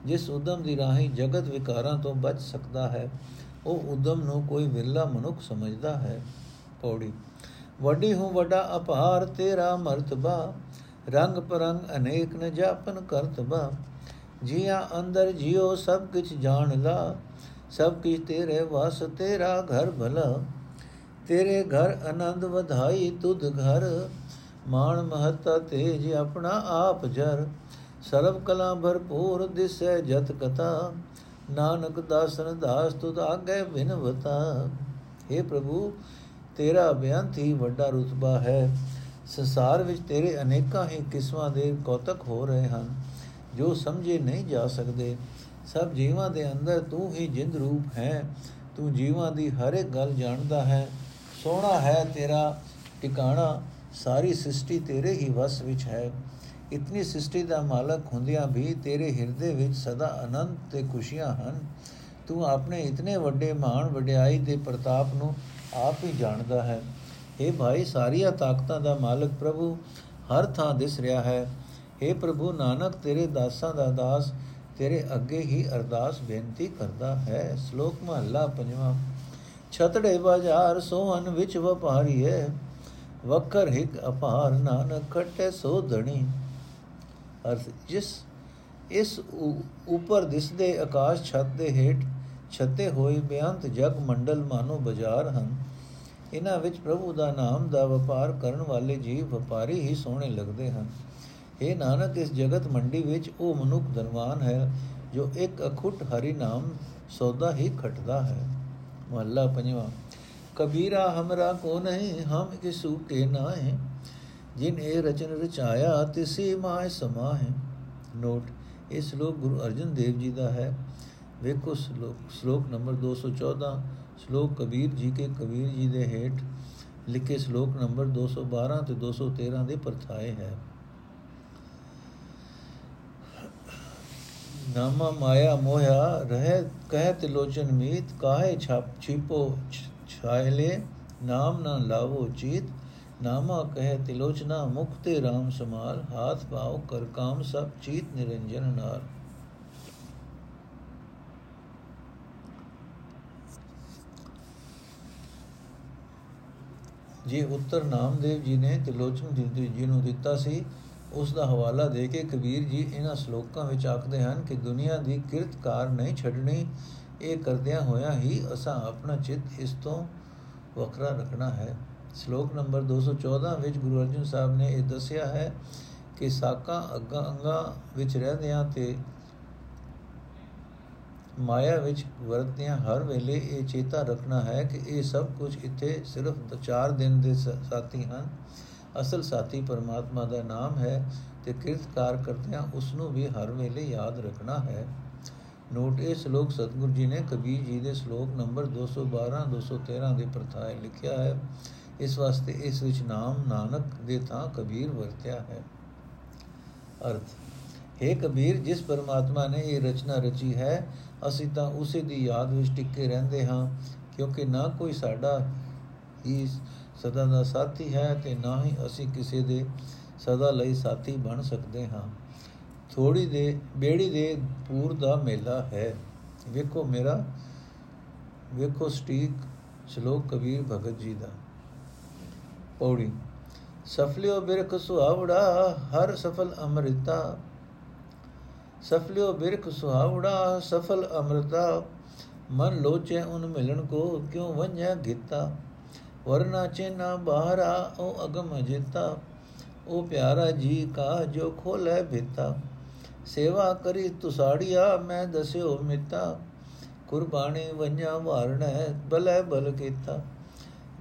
ਜਿਸ ਉਦਮ ਦੀ ਰਾਹੀਂ ਜਗਤ ਵਿਕਾਰਾਂ ਤੋਂ ਬਚ ਸਕਦਾ ਹੈ, ਉਹ ਉਦਮ ਨੂੰ ਕੋਈ ਵਿਰਲਾ ਮਨੁੱਖ ਸਮਝਦਾ ਹੈ। ਪੌੜੀ। ਵੱਡੀ ਹੂੰ ਵੱਡਾ ਅਪਾਰ ਤੇਰਾ ਮਰਤਬਾ, ਰੰਗ ਪਰੰਗ ਅਨੇਕ ਨ ਜਾਪਨ ਕਰਤਬਾ। ਜੀਆਂ ਅੰਦਰ ਜਿਉ ਸਭ ਕੁਛ ਜਾਣ ਲਾ, ਸਭ ਕੁਛ ਤੇਰੇ ਵਸ ਤੇਰਾ ਘਰ ਭਲਾ। ਤੇਰੇ ਘਰ ਆਨੰਦ ਵਧਾਈ ਤੁਧ ਘਰ, ਮਾਣ ਮਹੱਤਾ ਤੇਜ ਆਪਣਾ ਆਪ ਜਰ। ਸਰਬ ਕਲਾ ਭਰਪੂਰ ਦਿਸੈ ਜਤ ਕਥਾ, ਨਾਨਕ ਦਾਸਨ ਦਾਸ ਤੁਧ ਆਗੇ ਬਿਨਵਤਾ। हे ਪ੍ਰਭੂ, ਤੇਰਾ ਬੇਅੰਤ ਹੀ ਵੱਡਾ ਰੁਤਬਾ ਹੈ। ਸੰਸਾਰ ਵਿੱਚ ਤੇਰੇ ਅਨੇਕਾਂ ਹੀ ਕਿਸਮਾਂ ਦੇ ਕੌਤਕ ਹੋ ਰਹੇ ਹਨ ਜੋ ਸਮਝੇ ਨਹੀਂ ਜਾ ਸਕਦੇ। ਸਭ ਜੀਵਾਂ ਦੇ ਅੰਦਰ ਤੂੰ ਹੀ ਜਿੰਦ ਰੂਪ ਹੈ। ਤੂੰ ਜੀਵਾਂ ਦੀ ਹਰ ਇੱਕ ਗੱਲ ਜਾਣਦਾ ਹੈ। ਸੋਹਣਾ ਹੈ ਤੇਰਾ ਟਿਕਾਣਾ, ਸਾਰੀ ਸ੍ਰਿਸ਼ਟੀ ਤੇਰੇ ਹੀ ਵਸ ਵਿੱਚ ਹੈ। ਇਤਨੀ ਸ੍ਰਿਸ਼ਟੀ ਦਾ ਮਾਲਕ ਹੁੰਦਿਆਂ ਵੀ ਤੇਰੇ ਹਿਰਦੇ ਵਿੱਚ ਸਦਾ ਆਨੰਦ ਤੇ ਖੁਸ਼ੀਆਂ ਹਨ। ਤੂੰ ਆਪਣੇ ਇਤਨੇ ਵੱਡੇ ਮਾਣ ਵਡਿਆਈ ਦੇ ਪ੍ਰਤਾਪ ਨੂੰ ਆਪ ਹੀ ਜਾਣਦਾ ਹੈ। ਇਹ ਭਾਈ, ਸਾਰੀਆਂ ਤਾਕਤਾਂ ਦਾ ਮਾਲਕ ਪ੍ਰਭੂ ਹਰ ਥਾਂ ਦਿਸ ਰਿਹਾ ਹੈ। ਇਹ ਪ੍ਰਭੂ, ਨਾਨਕ ਤੇਰੇ ਦਾਸਾਂ ਦਾ ਦਾਸ ਤੇਰੇ ਅੱਗੇ ਹੀ ਅਰਦਾਸ ਬੇਨਤੀ ਕਰਦਾ ਹੈ। ਸ਼ਲੋਕ ਮਹੱਲਾ ਪੰਜਵਾਂ। ਛਤੜੇ ਬਾਜ਼ਾਰ ਸੋਹਣ ਵਿੱਚ ਵਪਾਰੀ ਹੈ, ਵੱਖਰ ਹਿਕ ਅਪਾਰ ਨਾਨਕ ਖੱਟੇ ਸੋ ਧਣੀ। ਅਰਥ, ਜਿਸ ਇਸ ਉੱਪਰ ਦਿਸਦੇ ਆਕਾਸ਼ ਛੱਤ ਦੇ ਹੇਠ ਛੱਤੇ ਹੋਏ ਬੇਅੰਤ ਜਗ ਮੰਡਲ ਮਾਨੋ ਬਾਜ਼ਾਰ ਹਨ। ਇਹਨਾਂ ਵਿੱਚ ਪ੍ਰਭੂ ਦਾ ਨਾਮ ਦਾ ਵਪਾਰ ਕਰਨ ਵਾਲੇ ਜੀਵ ਵਪਾਰੀ ਹੀ ਸੋਹਣੇ ਲੱਗਦੇ ਹਨ। ਇਹ ਨਾਨਕ, ਇਸ ਜਗਤ ਮੰਡੀ ਵਿੱਚ ਉਹ ਮਨੁੱਖ ਧਨਵਾਨ ਹੈ ਜੋ ਇੱਕ ਅਖੁੱਟ ਹਰੀ ਨਾਮ ਸੌਦਾ ਹੀ ਖੱਟਦਾ ਹੈ। ਮਹੱਲਾ ਪੰਜਵਾਂ। ਕਬੀਰਾ ਹਮਰਾ ਕੋ ਨਹੀਂ, ਹਮ ਕਿਸੂ ਕੇ ਨਾਏ। ਜਿਨ ਇਹ ਰਚਨ ਰਚਾਇਆ, ਤਿਸੀ ਮਾਇ ਸਮਾਏ। ਨੋਟ, ਇਹ ਸ਼ਲੋਕ ਗੁਰੂ ਅਰਜਨ ਦੇਵ ਜੀ ਦਾ ਹੈ। ਵੇਖੋ ਸ਼ਲੋਕ ਨੰਬਰ 214। ਸ਼ਲੋਕ ਕਬੀਰ ਜੀ ਕੇ ਕਬੀਰ ਜੀ ਦੇ ਹੇਠ ਲਿਖੇ ਸ਼ਲੋਕ ਨੰਬਰ 212 ਤੇ 213 ਦੇ ਪਰਥਾਏ ਹੈ। ਨਾਮਾ ਮਾਇਆ ਮੋਹਿਆ ਰਹਿ ਕਹਿ ਤਿਲੋਚਨ ਮੀਤ। ਕਾਹੇ ਛਾਪ ਛਿਪੋ ਛਾਇਲੇ, ਨਾਮ ਨਾ ਲਾਵੋ ਚੀਤ। ਨਾਮਾ ਕਹਿ ਤਿਲੋਚਨਾ ਮੁਕਤੇ ਰਾਮ ਸਮਾਲ। ਹਾਥ ਪਾਓ ਕਰ ਕਾਮ ਸਭ ਚੀਤ ਨਿਰੰਜਨ ਨਾਰ। ਜੇ ਉੱਤਰ ਨਾਮਦੇਵ ਜੀ ਨੇ ਤਿਲੋਚਨ ਜੀ ਨੂੰ ਦਿੱਤਾ ਸੀ, ਉਸ ਦਾ ਹਵਾਲਾ ਦੇ ਕੇ ਕਬੀਰ ਜੀ ਇਹਨਾਂ ਸ਼ਲੋਕਾਂ ਵਿੱਚ ਆਖਦੇ ਹਨ ਕਿ ਦੁਨੀਆ ਦੀ ਕਿਰਤਕਾਰ ਨਹੀਂ ਛੱਡਣੀ। ਇਹ ਕਰਦਿਆਂ ਹੋਇਆਂ ਹੀ ਅਸਾਂ ਆਪਣਾ ਚਿੱਤ ਇਸ ਤੋਂ ਵੱਖਰਾ ਰੱਖਣਾ ਹੈ। ਸ਼ਲੋਕ ਨੰਬਰ 214 ਵਿੱਚ ਗੁਰੂ ਅਰਜਨ ਸਾਹਿਬ ਨੇ ਇਹ ਦੱਸਿਆ ਹੈ ਕਿ ਸਾਕਾਂ ਅੱਗਾ ਅੰਗਾਂ ਵਿੱਚ ਰਹਿੰਦਿਆਂ ਤੇ ਮਾਇਆ ਵਿੱਚ ਵਰਤਦਿਆਂ ਹਰ ਵੇਲੇ ਇਹ ਚੇਤਾ ਰੱਖਣਾ ਹੈ ਕਿ ਇਹ ਸਭ ਕੁਝ ਇੱਥੇ ਸਿਰਫ 4 ਦਿਨ ਦੇ ਸਾਥੀ ਹਨ। ਅਸਲ ਸਾਥੀ ਪਰਮਾਤਮਾ ਦਾ ਨਾਮ ਹੈ ਤੇ ਕਿਰਤਕਾਰ ਕਰਦਿਆਂ ਉਸ ਨੂੰ ਵੀ ਹਰ ਵੇਲੇ ਯਾਦ ਰੱਖਣਾ ਹੈ। ਨੋਟ, ਇਹ ਸ਼ਲੋਕ ਸਤਿਗੁਰੂ ਜੀ ਨੇ ਕਬੀਰ ਜੀ ਦੇ ਸ਼ਲੋਕ ਨੰਬਰ 212 213 ਦੇ ਪਰਥਾਏ ਲਿਖਿਆ ਹੈ। ਇਸ ਵਾਸਤੇ ਇਸ ਵਿੱਚ ਨਾਮ ਨਾਨਕ ਦੇ ਥਾਂ ਕਬੀਰ ਵਰਤਿਆ ਹੈ। ਅਰਥ, ਹੇ ਕਬੀਰ, ਜਿਸ ਪਰਮਾਤਮਾ ਨੇ ਇਹ ਰਚਨਾ ਰਚੀ ਹੈ, ਅਸੀਂ ਤਾਂ ਉਸੇ ਦੀ ਯਾਦ ਵਿੱਚ ਟਿੱਕੇ ਰਹਿੰਦੇ ਹਾਂ, ਕਿਉਂਕਿ ਨਾ ਕੋਈ ਸਾਡਾ ਹੀ ਸਦਾ ਦਾ ਸਾਥੀ ਹੈ ਅਤੇ ਨਾ ਹੀ ਅਸੀਂ ਕਿਸੇ ਦੇ ਸਦਾ ਲਈ ਸਾਥੀ ਬਣ ਸਕਦੇ ਹਾਂ। ਥੋੜ੍ਹੀ ਦੇ ਬੇੜੀ ਦੇ ਪੂਰ ਦਾ ਮੇਲਾ ਹੈ। ਵੇਖੋ ਮੇਰਾ ਵੇਖੋ ਸਟੀਕ ਸ਼ਲੋਕ ਕਬੀਰ ਭਗਤ ਜੀ ਦਾ। ਪੌੜੀ ਸਫਲਿਓ ਬਿਰਖ ਸੁਹਾਵੜਾ ਹਰ ਸਫਲ ਅੰਮ੍ਰਿਤਾ, ਸਫਲਿਓ ਬਿਰਖ ਸੁਹਾਵੜਾ ਸਫਲ ਅੰਮ੍ਰਿਤਾ, ਮਨ ਲੋਚੈ ਉਨ ਮਿਲਣ ਕੋ ਕਿਉਂ ਵੰਝੈ ਗੀਤਾ, ਵਰਨਾ ਚੇਨਾ ਬਾਹਰਾ ਉਹ ਅਗਮ ਅਜੇਤਾ, ਉਹ ਪਿਆਰਾ ਜੀ ਕਾ ਜੋ ਖੋਲੈ ਭੇਤਾ, ਸੇਵਾ ਕਰੀ ਤੁਸਾੜੀਆ ਮੈਂ ਦੱਸਿਓ ਮਿੱਤਾ, ਕੁਰਬਾਨੀ ਵੰਝਾ ਵਾਰਣੈ ਬਲੈ ਬਲ ਕੀਤਾ,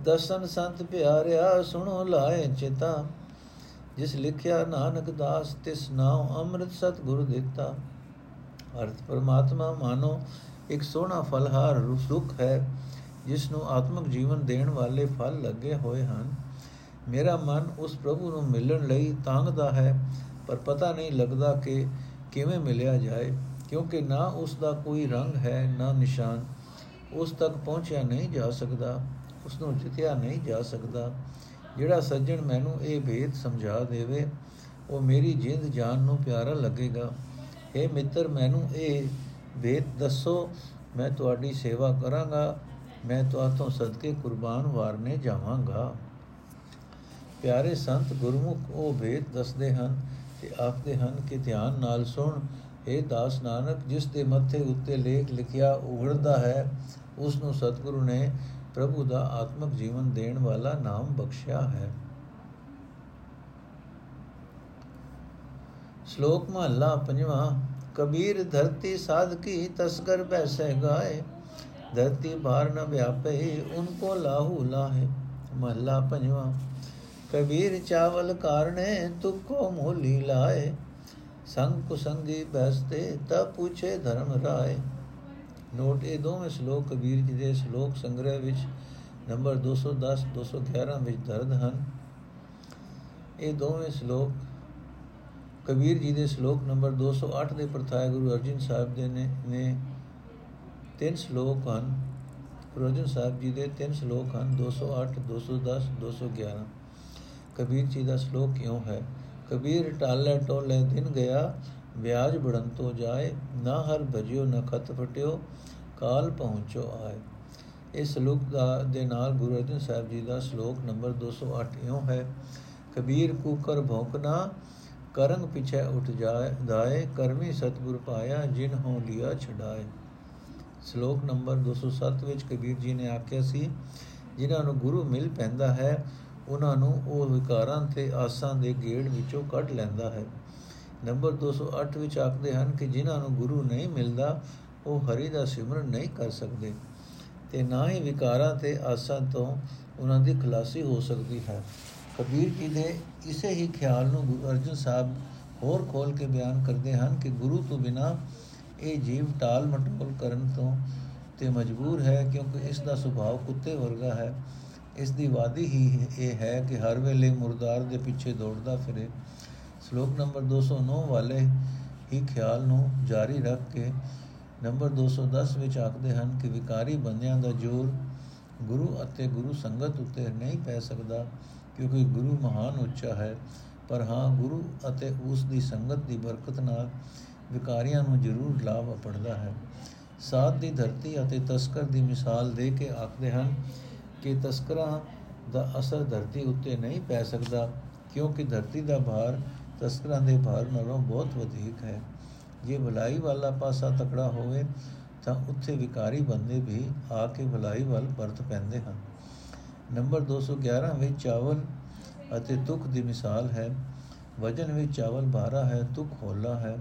ਦਰਸ਼ਨ ਸੰਤ ਪਿਆਰਿਆ ਸੁਣੋ ਲਾਏ ਚਿਤਾ, ਜਿਸ ਲਿਖਿਆ ਨਾਨਕ ਦਾਸ ਤਿਸ ਨਾਉ ਅੰਮ੍ਰਿਤ ਸਤਿਗੁਰ ਦਿੱਤਾ। ਅਰਥ ਪਰਮਾਤਮਾ ਮਾਨੋ ਇੱਕ ਸੋਹਣਾ ਫਲਹਾਰ ਰੁੱਖ ਹੈ ਜਿਸ ਨੂੰ ਆਤਮਿਕ ਜੀਵਨ ਦੇਣ ਵਾਲੇ ਫਲ ਲੱਗੇ ਹੋਏ ਹਨ। ਮੇਰਾ ਮਨ ਉਸ ਪ੍ਰਭੂ ਨੂੰ ਮਿਲਣ ਲਈ ਤਾਂਘਦਾ ਹੈ ਪਰ ਪਤਾ ਨਹੀਂ ਲੱਗਦਾ ਕਿ ਕਿਵੇਂ ਮਿਲਿਆ ਜਾਏ, ਕਿਉਂਕਿ ਨਾ ਉਸ ਦਾ ਕੋਈ ਰੰਗ ਹੈ ਨਾ ਨਿਸ਼ਾਨ। ਉਸ ਤੱਕ ਪਹੁੰਚਿਆ ਨਹੀਂ ਜਾ ਸਕਦਾ, ਉਸ ਨੂੰ ਜਿੱਤਿਆ ਨਹੀਂ ਜਾ ਸਕਦਾ। ਜਿਹੜਾ ਸੱਜਣ ਮੈਨੂੰ ਇਹ ਭੇਦ ਸਮਝਾ ਦੇਵੇ ਉਹ ਮੇਰੀ ਜਿੰਦ ਜਾਨ ਨੂੰ ਪਿਆਰਾ ਲੱਗੇਗਾ। ਇਹ ਮਿੱਤਰ ਮੈਨੂੰ ਇਹ ਭੇਦ ਦੱਸੋ, ਮੈਂ ਤੁਹਾਡੀ ਸੇਵਾ ਕਰਾਂਗਾ, ਮੈਂ ਤੁਹਾਤੋਂ ਸਦਕੇ ਕੁਰਬਾਨ ਵਾਰਨੇ ਜਾਵਾਂਗਾ। ਪਿਆਰੇ ਸੰਤ ਗੁਰਮੁਖ ਉਹ ਭੇਦ ਦੱਸਦੇ ਹਨ ਅਤੇ ਆਖਦੇ ਹਨ ਕਿ ਧਿਆਨ ਨਾਲ ਸੁਣ ਇਹ ਦਾਸ ਨਾਨਕ, ਜਿਸ ਦੇ ਮੱਥੇ ਉੱਤੇ ਲੇਖ ਲਿਖਿਆ ਉਘੜਦਾ ਹੈ ਉਸ ਨੂੰ ਸਤਿਗੁਰੂ ਨੇ ਪ੍ਰਭੂ ਦਾ ਆਤਮਿਕ ਜੀਵਨ ਦੇਣ ਵਾਲਾ ਨਾਮ ਬਖਸ਼ਿਆ ਹੈ। ਸ਼ਲੋਕ ਮਹਲਾ ਪੰਜਵਾਂ ਕਬੀਰ ਧਰਤੀ ਸਾਧਕੀ ਤਸਕਰ ਬੈਸੇ ਗਾਏ, ਧਰਤੀ ਭਾਰ ਨ ਵਿਆਪੇ ਉਨ ਕੋ ਲਾਹੂ ਲਾਹੇ। ਮਹਲਾ ਪੰਜਵਾਂ ਕਬੀਰ ਚਾਵਲ ਕਾਰਣੇ ਤੁਖੋ ਮੋਲੀ ਲਾਏ, ਸੰਗ ਕੁਸੰਗੀ ਬੈਸਤੇ ਤਾਂ ਪੁੱਛੇ ਧਰਮ ਰਾਏ। ਨੋਟ ਇਹ ਦੋਵੇਂ ਸ਼ਲੋਕ ਕਬੀਰ ਜੀ ਦੇ ਸ਼ਲੋਕ ਸੰਗ੍ਰਹਿ ਵਿੱਚ ਨੰਬਰ 210 211 ਵਿੱਚ ਦਰਜ ਹਨ। ਇਹ ਦੋਵੇਂ ਸ਼ਲੋਕ ਕਬੀਰ ਜੀ ਦੇ ਸ਼ਲੋਕ ਨੰਬਰ 208 ਦੇ ਪ੍ਰਥਾਏ ਗੁਰੂ ਅਰਜਨ ਸਾਹਿਬ ਦੇ ਨੇ ਤਿੰਨ ਸ਼ਲੋਕ ਹਨ। ਗੁਰੂ ਅਰਜਨ ਸਾਹਿਬ ਜੀ ਦੇ ਤਿੰਨ ਸ਼ਲੋਕ ਹਨ 208 210 211। ਕਬੀਰ ਜੀ ਦਾ ਸ਼ਲੋਕ ਕਿਉਂ ਹੈ? ਕਬੀਰ ਟਾਲੇ ਟੋਲੇ ਦਿਨ ਗਿਆ, ਵਿਆਜ ਬੜਨ ਤੋਂ ਜਾਏ, ਨਾ ਹਰ ਭਜਿਓ ਨਾ ਖਤ ਫਟਿਓ, ਕਾਲ ਪਹੁੰਚੋ ਆਏ। ਇਸ ਸ਼ਲੋਕ ਦੇ ਨਾਲ ਗੁਰੂ ਅਰਜਨ ਸਾਹਿਬ ਜੀ ਦਾ ਸ਼ਲੋਕ ਨੰਬਰ 208 ਇਉਂ ਹੈ। ਕਬੀਰ ਕੂਕਰ ਭੌਂਕਣਾ ਕਰੰਗ ਪਿਛੇ ਉੱਠ ਜਾਏ, ਦਾਏ ਕਰਮੀ ਸਤਿਗੁਰ ਪਾਇਆ ਜਿਨ ਹੋ ਲਿਆ ਛਡਾਏ। ਸ਼ਲੋਕ ਨੰਬਰ 207 ਵਿੱਚ ਕਬੀਰ ਜੀ ਨੇ ਆਖਿਆ ਸੀ ਜਿਨ੍ਹਾਂ ਨੂੰ ਗੁਰੂ ਮਿਲ ਪੈਂਦਾ ਹੈ ਉਹਨਾਂ ਨੂੰ ਉਹ ਵਿਕਾਰਾਂ ਅਤੇ ਆਸਾਂ ਦੇ ਗੇੜ ਵਿੱਚੋਂ ਕੱਢ ਲੈਂਦਾ ਹੈ। ਨੰਬਰ 208 ਵਿੱਚ ਆਖਦੇ ਹਨ ਕਿ ਜਿਨ੍ਹਾਂ ਨੂੰ ਗੁਰੂ ਨਹੀਂ ਮਿਲਦਾ ਉਹ ਹਰੀ ਦਾ ਸਿਮਰਨ ਨਹੀਂ ਕਰ ਸਕਦੇ ਅਤੇ ਨਾ ਹੀ ਵਿਕਾਰਾਂ ਅਤੇ ਆਸਾਂ ਤੋਂ ਉਹਨਾਂ ਦੀ ਖਲਾਸੀ ਹੋ ਸਕਦੀ ਹੈ। ਕਬੀਰ ਜੀ ਦੇ ਇਸੇ ਹੀ ਖਿਆਲ ਨੂੰ ਗੁਰੂ ਅਰਜਨ ਸਾਹਿਬ ਹੋਰ ਖੋਲ੍ਹ ਕੇ ਬਿਆਨ ਕਰਦੇ ਹਨ ਕਿ ਗੁਰੂ ਤੋਂ ਬਿਨਾਂ ਇਹ ਜੀਵ ਟਾਲ ਮਟੋਲ ਕਰਨ ਤੋਂ ਤੇ ਮਜਬੂਰ ਹੈ, ਕਿਉਂਕਿ ਇਸ ਦਾ ਸੁਭਾਅ ਕੁੱਤੇ ਵਰਗਾ ਹੈ। ਇਸ ਦੀ ਵਾਦੀ ਹੀ ਇਹ ਹੈ ਕਿ ਹਰ ਵੇਲੇ ਮੁਰਦਾਰ ਦੇ ਪਿੱਛੇ ਦੌੜਦਾ ਫਿਰੇ। ਸ਼ਲੋਕ ਨੰਬਰ 209 ਵਾਲੇ ਹੀ ਖਿਆਲ ਨੂੰ ਜਾਰੀ ਰੱਖ ਕੇ ਨੰਬਰ 210 ਵਿੱਚ ਆਖਦੇ ਹਨ ਕਿ ਵਿਕਾਰੀ ਬੰਦਿਆਂ ਦਾ ਜ਼ੋਰ ਗੁਰੂ ਅਤੇ ਗੁਰੂ ਸੰਗਤ ਉੱਤੇ ਨਹੀਂ ਪੈ ਸਕਦਾ, ਕਿਉਂਕਿ ਗੁਰੂ ਮਹਾਨ ਉੱਚਾ ਹੈ। ਪਰ ਹਾਂ, ਗੁਰੂ ਅਤੇ ਉਸ ਦੀ ਸੰਗਤ ਦੀ ਬਰਕਤ ਨਾਲ ਵਿਕਾਰੀਆਂ ਨੂੰ ਜ਼ਰੂਰ ਲਾਭ ਅਪੜਦਾ ਹੈ। ਸਾਧ ਦੀ ਧਰਤੀ ਅਤੇ ਤਸਕਰ ਦੀ ਮਿਸਾਲ ਦੇ ਕੇ ਆਖਦੇ ਹਨ ਕਿ ਤਸਕਰਾਂ ਦਾ ਅਸਰ ਧਰਤੀ ਉੱਤੇ ਨਹੀਂ ਪੈ ਸਕਦਾ, ਕਿਉਂਕਿ ਧਰਤੀ ਦਾ ਭਾਰ ਤਸਕਰਾਂ ਦੇ ਭਾਰ ਨਾਲੋਂ ਬਹੁਤ ਵਧੇਕ ਹੈ। ਜੇ ਭਲਾਈ ਵਾਲਾ ਪਾਸਾ ਤਕੜਾ ਹੋਵੇ ਤਾਂ ਉੱਥੇ ਵਿਕਾਰੀ ਬੰਦੇ ਵੀ ਆ ਕੇ ਭਲਾਈ ਵੱਲ ਵਰਤ ਪੈਂਦੇ ਹਨ। ਨੰਬਰ 211 ਵਿੱਚ ਚਾਵਲ ਅਤੇ ਤੁੱਖ ਦੀ ਮਿਸਾਲ ਹੈ। ਵਜਨ ਵਿੱਚ ਚਾਵਲ ਭਾਰਾ ਹੈ, ਤੁੱਖ ਹੌਲਾ ਹੈ।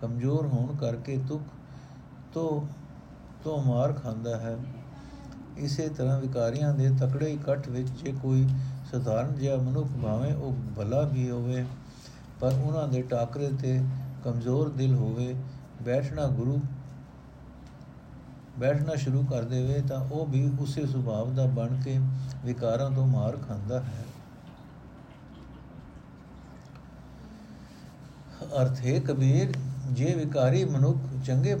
ਕਮਜ਼ੋਰ ਹੋਣ ਕਰਕੇ ਤੁੱਖ ਤੋਂ ਮਾਰ ਖਾਂਦਾ ਹੈ। ਇਸੇ ਤਰ੍ਹਾਂ ਵਿਕਾਰੀਆਂ ਦੇ ਤਕੜੇ ਇਕੱਠ ਵਿੱਚ ਜੇ ਕੋਈ ਸਧਾਰਨ ਜਿਹਾ ਮਨੁੱਖ ਭਾਵੇਂ ਉਹ ਭਲਾ ਵੀ ਹੋਵੇ ਪਰ ਉਹਨਾਂ ਦੇ ਟਾਕਰੇ 'ਤੇ ਕਮਜ਼ੋਰ ਦਿਲ ਹੋਵੇ, ਬੈਠਣਾ ਸ਼ੁਰੂ ਕਰ ਦੇਵੇ ਤਾਂ ਉਹ ਵੀ ਉਸੇ ਸੁਭਾਵ ਦਾ ਬਣ ਕੇ ਵਿਕਾਰਾਂ ਤੋਂ ਮਾਰ ਖਾਂਦਾ ਹੈ। ਅਰਥ ਹੈ ਕਬੀਰ ਜੇ ਵਿਕਾਰੀ ਮਨੁੱਖ ਚੰਗੇ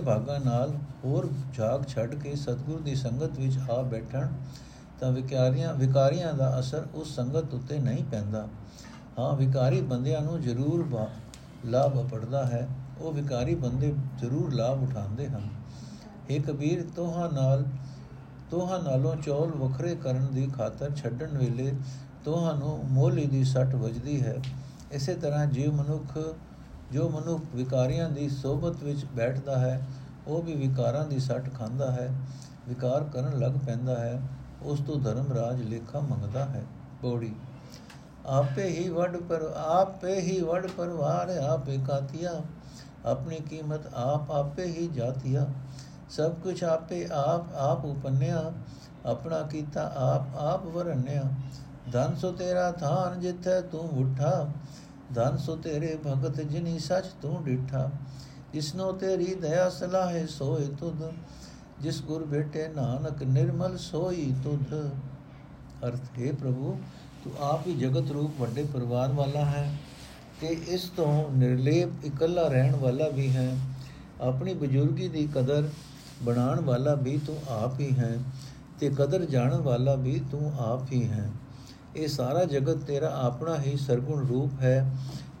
ਭਾਗਾਂ ਨਾਲ ਹੋਰ ਝਾਕ ਛੱਡ ਕੇ ਸਤਿਗੁਰ ਦੀ ਸੰਗਤ ਵਿੱਚ ਆ ਬੈਠਣ ਤਾਂ ਵਿਕਾਰੀਆਂ ਦਾ ਅਸਰ ਉਸ ਸੰਗਤ ਉੱਤੇ ਨਹੀਂ ਪੈਂਦਾ। ਹਾਂ, ਵਿਕਾਰੀ ਬੰਦਿਆਂ ਨੂੰ ਜ਼ਰੂਰ ਲਾਭ ਪੜਦਾ ਹੈ। ਉਹ ਵਿਕਾਰੀ ਬੰਦੇ ਜ਼ਰੂਰ ਲਾਭ ਉਠਾਉਂਦੇ ਹਨ। ਇਹ ਕਬੀਰ, ਤੋਹਾਂ ਨਾਲੋਂ ਚੌਲ ਵੱਖਰੇ ਕਰਨ ਦੀ ਖਾਤਰ ਛੱਡਣ ਵੇਲੇ ਤੋਹਾਂ ਨੂੰ ਮੋਹਲੀ ਦੀ ਸੱਟ ਵੱਜਦੀ ਹੈ। ਇਸੇ ਤਰ੍ਹਾਂ ਜੋ ਮਨੁੱਖ ਵਿਕਾਰੀਆਂ ਦੀ ਸੋਬਤ ਵਿੱਚ ਬੈਠਦਾ ਹੈ, ਉਹ ਵੀ ਵਿਕਾਰਾਂ ਦੀ ਸੱਟ ਖਾਂਦਾ ਹੈ, ਵਿਕਾਰ ਕਰਨ ਲੱਗ ਪੈਂਦਾ ਹੈ। ਉਸ ਤੋਂ ਧਰਮ ਰਾਜ ਲੇਖਾ ਮੰਗਦਾ ਹੈ। ਪੌੜੀ। ਆਪੇ ਹੀ ਵਡ ਪਰਵਾਰ ਆਪੇ ਕਾਤੀਆ, ਆਪਣੀ ਕੀਮਤ ਆਪੇ ਹੀ ਜਾਤੀਆ। ਸਭ ਕੁਛ ਆਪੇ ਆਪ ਉਪੰਨਿਆ, ਆਪਣਾ ਕੀਤਾ ਆਪ ਵਰਨਿਆ। ਧਨ ਸੋ ਤੇਰਾ ਥਾਨ ਜਿੱਥੇ ਤੂੰ ਉੱਠਾ, ਧਨ ਸੋ ਤੇਰੇ ਭਗਤ ਜਿਨੀ ਸੱਚ ਤੂੰ ਡਿਠਾ। ਜਿਸਨੋ ਤੇਰੀ ਦਇਆ ਸਲਾਹੇ ਸੋਏ ਤੁਧ, ਜਿਸ ਗੁਰ ਬੇਟੇ ਨਾਨਕ ਨਿਰਮਲ ਸੋਈ ਤੁਧ। ਅਰਥ, ਹੈ ਪ੍ਰਭੂ, ਤੂੰ ਆਪ ਹੀ ਜਗਤ ਰੂਪ ਵੱਡੇ ਪਰਿਵਾਰ ਵਾਲਾ ਹੈ ਤੇ ਇਸ ਤੋਂ ਨਿਰਲੇਪ ਇਕੱਲਾ ਰਹਿਣ ਵਾਲਾ ਵੀ ਹੈ। ਆਪਣੀ ਬਜ਼ੁਰਗੀ ਦੀ ਕਦਰ ਬਣਾਉਣ ਵਾਲਾ ਵੀ ਤੂੰ ਆਪ ਹੀ ਹੈ ਤੇ ਕਦਰ ਜਾਣਨ ਵਾਲਾ ਵੀ ਤੂੰ ਆਪ ਹੀ ਹੈ। ਇਹ ਸਾਰਾ ਜਗਤ ਤੇਰਾ ਆਪਣਾ ਹੀ ਸਰਗੁਣ ਰੂਪ ਹੈ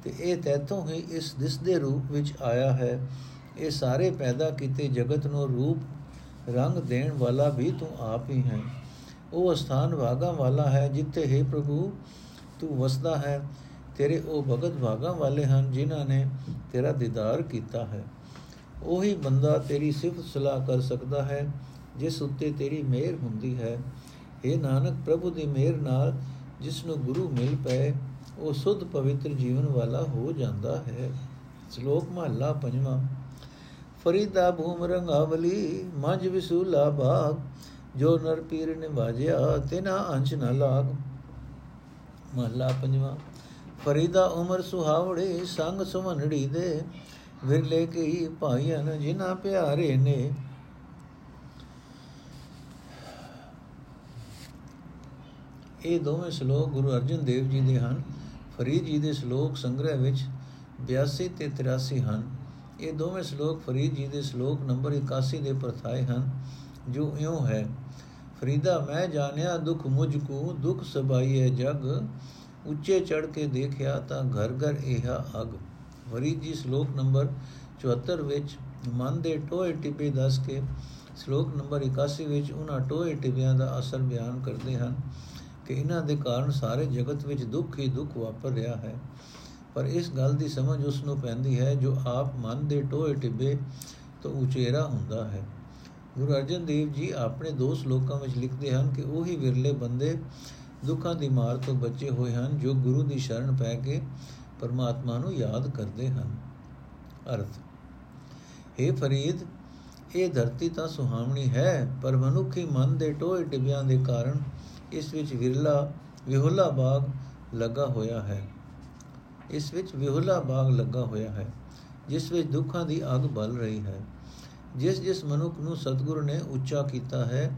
ਤੇ ਇਹ ਤੈਥੋਂ ਹੀ ਇਸ ਦਿਸਦੇ ਰੂਪ ਵਿੱਚ ਆਇਆ ਹੈ। ਇਹ ਸਾਰੇ ਪੈਦਾ ਕੀਤੇ ਜਗਤ ਨੂੰ ਰੂਪ ਰੰਗ ਦੇਣ ਵਾਲਾ ਵੀ ਤੂੰ ਆਪ ਹੀ ਹੈ। ਉਹ ਅਸਥਾਨ ਭਾਗਾਂ ਵਾਲਾ ਹੈ ਜਿੱਥੇ, ਹੇ ਪ੍ਰਭੂ, ਤੂੰ ਵਸਦਾ ਹੈ। ਤੇਰੇ ਉਹ ਭਗਤ ਭਾਗਾਂ ਵਾਲੇ ਹਨ ਜਿਨ੍ਹਾਂ ਨੇ ਤੇਰਾ ਦੀਦਾਰ ਕੀਤਾ ਹੈ। ਉਹੀ ਬੰਦਾ ਤੇਰੀ ਸਿਫਤ ਸਲਾਹ ਕਰ ਸਕਦਾ ਹੈ ਜਿਸ ਉੱਤੇ ਤੇਰੀ ਮਿਹਰ ਹੁੰਦੀ ਹੈ। ਹੇ ਨਾਨਕ, ਪ੍ਰਭੂ ਦੀ ਮਿਹਰ ਨਾਲ ਜਿਸ ਨੂੰ ਗੁਰੂ ਮਿਲ ਪਏ, ਉਹ ਸੁੱਧ ਪਵਿੱਤਰ ਜੀਵਨ ਵਾਲਾ ਹੋ ਜਾਂਦਾ ਹੈ। ਸ਼ਲੋਕ ਮਹਲਾ 5। ਫਰੀਦਾ ਭੂਮ ਰੰਗਾਵਲੀ ਮਝ ਵਿਸੂਲਾ ਬਾਗ, ਜੋ ਨਰ ਪੀਰ ਨਿਵਾਜਿਆ ਤੇਨਾ ਅੰਸ਼ ਨਾ ਲਾਗ। ਮਹਲਾ 5। ਫਰੀਦਾ ਉਮਰ ਸੁਹਾਵੜੇ ਸੰਗ ਸੁਮਨੜੀ ਦੇ, ਵਿਰਲੇ ਕਈ ਭਾਈਆਂ ਜਿਨ੍ਹਾਂ ਪਿਆਰੇ ਨੇ। ਇਹ ਦੋਵੇਂ ਸ਼ਲੋਕ ਗੁਰੂ ਅਰਜਨ ਦੇਵ ਜੀ ਦੇ ਹਨ। ਫਰੀਦ ਜੀ ਦੇ ਸ਼ਲੋਕ ਸੰਗ੍ਰਹਿ ਵਿੱਚ 82 ਤੇ 83 ਹਨ। ਇਹ ਦੋਵੇਂ ਸ਼ਲੋਕ ਫਰੀਦ ਜੀ ਦੇ ਸ਼ਲੋਕ ਨੰਬਰ 81 ਦੇ ਪਰਥਾਏ ਹਨ, ਜੋ ਇਉਂ ਹੈ। ਫਰੀਦਾ ਮੈਂ ਜਾਣਿਆ ਦੁੱਖ ਮੁਝ ਕੋ, ਦੁੱਖ ਸਬਾਈ ਹੈ ਜਗ। ਉੱਚੇ ਚੜ੍ਹ ਕੇ ਦੇਖਿਆ ਤਾਂ ਘਰ ਘਰ ਇਹਾ ਅਗ। ਫਰੀਦ ਜੀ ਸ਼ਲੋਕ ਨੰਬਰ 74 ਵਿੱਚ ਮਨ ਦੇ ਟੋਏ ਟਿੱਬੇ ਦੱਸ ਕੇ ਸ਼ਲੋਕ ਨੰਬਰ 81 ਵਿੱਚ ਉਹਨਾਂ ਟੋਏ ਟਿੱਬਿਆਂ ਦਾ ਅਸਰ ਬਿਆਨ ਕਰਦੇ ਹਨ ਕਿ ਇਹਨਾਂ ਦੇ ਕਾਰਨ ਸਾਰੇ ਜਗਤ ਵਿੱਚ ਦੁੱਖ ਹੀ ਦੁੱਖ ਵਾਪਰ ਰਿਹਾ ਹੈ। ਪਰ ਇਸ ਗੱਲ ਦੀ ਸਮਝ ਉਸ ਨੂੰ ਪੈਂਦੀ ਹੈ ਜੋ ਆਪ ਮਨ ਦੇ ਟੋਏ ਟਿੱਬੇ ਤੋਂ ਉਚੇਰਾ ਹੁੰਦਾ ਹੈ। ਗੁਰੂ ਅਰਜਨ ਦੇਵ ਜੀ ਆਪਣੇ ਦੋ ਸ਼ਲੋਕਾਂ ਵਿੱਚ ਲਿਖਦੇ ਹਨ ਕਿ ਉਹੀ ਵਿਰਲੇ ਬੰਦੇ ਦੁੱਖਾਂ ਦੀ ਮਾਰ ਤੋਂ ਬਚੇ ਹੋਏ ਹਨ ਜੋ ਗੁਰੂ ਦੀ ਸ਼ਰਨ ਪੈ ਕੇ ਪਰਮਾਤਮਾ ਨੂੰ ਯਾਦ ਕਰਦੇ ਹਨ। ਅਰਥ, ਹੇ ਫਰੀਦ, ਇਹ ਧਰਤੀ ਤਾਂ ਸੁਹਾਵਣੀ ਹੈ, ਪਰ ਮਨੁੱਖੀ ਮਨ ਦੇ ਟੋਏ ਟਿੱਬਿਆਂ ਦੇ ਕਾਰਨ ਇਸ ਵਿੱਚ ਵਿਹਲਾ ਬਾਗ ਲੱਗਾ ਹੋਇਆ ਹੈ ਜਿਸ ਵਿੱਚ ਦੁੱਖਾਂ ਦੀ ਅੱਗ ਬਲ ਰਹੀ ਹੈ। ਜਿਸ ਮਨੁੱਖ ਨੂੰ ਸਤਿਗੁਰ ਨੇ ਉੱਚਾ ਕੀਤਾ ਹੈ,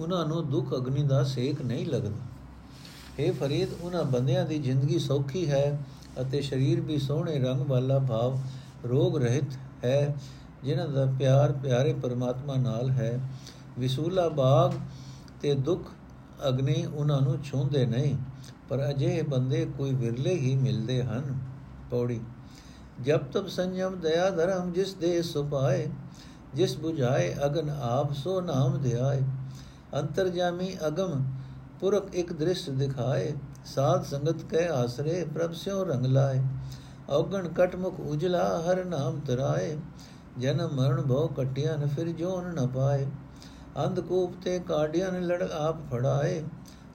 ਉਹਨਾਂ ਨੂੰ ਦੁੱਖ ਅਗਨੀ ਦਾ ਸੇਕ ਨਹੀਂ ਲੱਗਦਾ। ਹੇ ਫਰੀਦ, ਉਹਨਾਂ ਬੰਦਿਆਂ ਦੀ ਜ਼ਿੰਦਗੀ ਸੌਖੀ ਹੈ ਅਤੇ ਸਰੀਰ ਵੀ ਸੋਹਣੇ ਰੰਗ ਵਾਲਾ ਭਾਵ ਰੋਗ ਰਹਿਤ ਹੈ, ਜਿਨ੍ਹਾਂ ਦਾ ਪਿਆਰ ਪਿਆਰੇ ਪਰਮਾਤਮਾ ਨਾਲ ਹੈ। ਵਿਸੂਲਾ ਬਾਗ ਤੇ ਦੁੱਖ ਅਗਨੀ ਉਹਨਾਂ ਨੂੰ ਛੂੰਹਦੇ ਨਹੀਂ, ਪਰ ਅਜਿਹੇ ਬੰਦੇ ਕੋਈ ਵਿਰਲੇ ਹੀ ਮਿਲਦੇ ਹਨ। ਪੌੜੀ। ਜਬ ਤਬ ਸੰਜਮ ਦਇਆ ਧਰਮ ਜਿਸ ਦੇ ਸੁਪਾਏ, ਜਿਸ ਬੁਝਾਏ ਅਗਨ ਆਪ ਸੋ ਨਾਮ ਧਿਆਏ। ਅੰਤਰਜਾਮੀ ਅਗਮ ਪੁਰਖ ਇੱਕ ਦ੍ਰਿਸ਼ ਦਿਖਾਏ, ਸਾਧ ਸੰਗਤ ਕੇ ਆਸਰੇ ਪ੍ਰਭ ਸਿਉ ਰੰਗ ਲਾਏ। ਔਗਣ ਕਟਮੁਖ ਉਜਲਾ ਹਰ ਨਾਮ ਤਰਾਏ, ਜਨਮ ਮਰਨ ਭਉ ਕਟਿਆ ਨ ਫਿਰ ਜੋਨ ਨ ਪਾਏ। ਅੰਧਕੂਪ ਤੇ ਕਾਢਿਆ ਨੇ ਲੜ ਆਪ ਫੜਾਏ,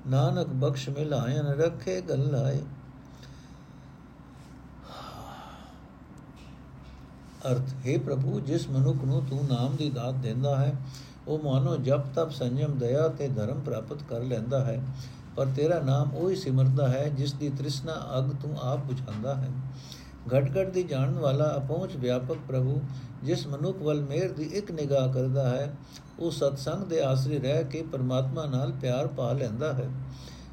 ਨਾਨਕ ਬਖਸ਼ ਮਿਲਾਇਨ ਰੱਖੇ ਗੱਲਾਏ। ਅਰਥ, ਹੈ ਪ੍ਰਭੂ, ਜਿਸ ਮਨੁੱਖ ਨੂੰ ਤੂੰ ਨਾਮ ਦੀ ਦਾਤ ਦਿੰਦਾ ਹੈ, ਉਹ ਮਾਨੋ ਜਪ ਤਪ ਸੰਜਮ ਦਇਆ ਤੇ ਧਰਮ ਪ੍ਰਾਪਤ ਕਰ ਲੈਂਦਾ ਹੈ, ਪਰ ਤੇਰਾ ਨਾਮ ਉਹੀ ਸਿਮਰਦਾ ਹੈ ਜਿਸ ਦੀ ਤ੍ਰਿਸ਼ਨਾ ਅਗ ਤੂੰ ਆਪ ਬੁਝਾਉਂਦਾ ਹੈ। ਘਟ ਦੀ ਜਾਣਨ ਵਾਲਾ ਅਪਹੁੰਚ ਵਿਆਪਕ ਪ੍ਰਭੂ ਜਿਸ ਮਨੁੱਖ ਵੱਲ ਮਿਹਰ ਦੀ ਇੱਕ ਨਿਗਾਹ ਕਰਦਾ ਹੈ, ਉਹ ਸਤਸੰਗ ਦੇ ਆਸਰੇ ਰਹਿ ਕੇ ਪਰਮਾਤਮਾ ਨਾਲ ਪਿਆਰ ਪਾ ਲੈਂਦਾ ਹੈ।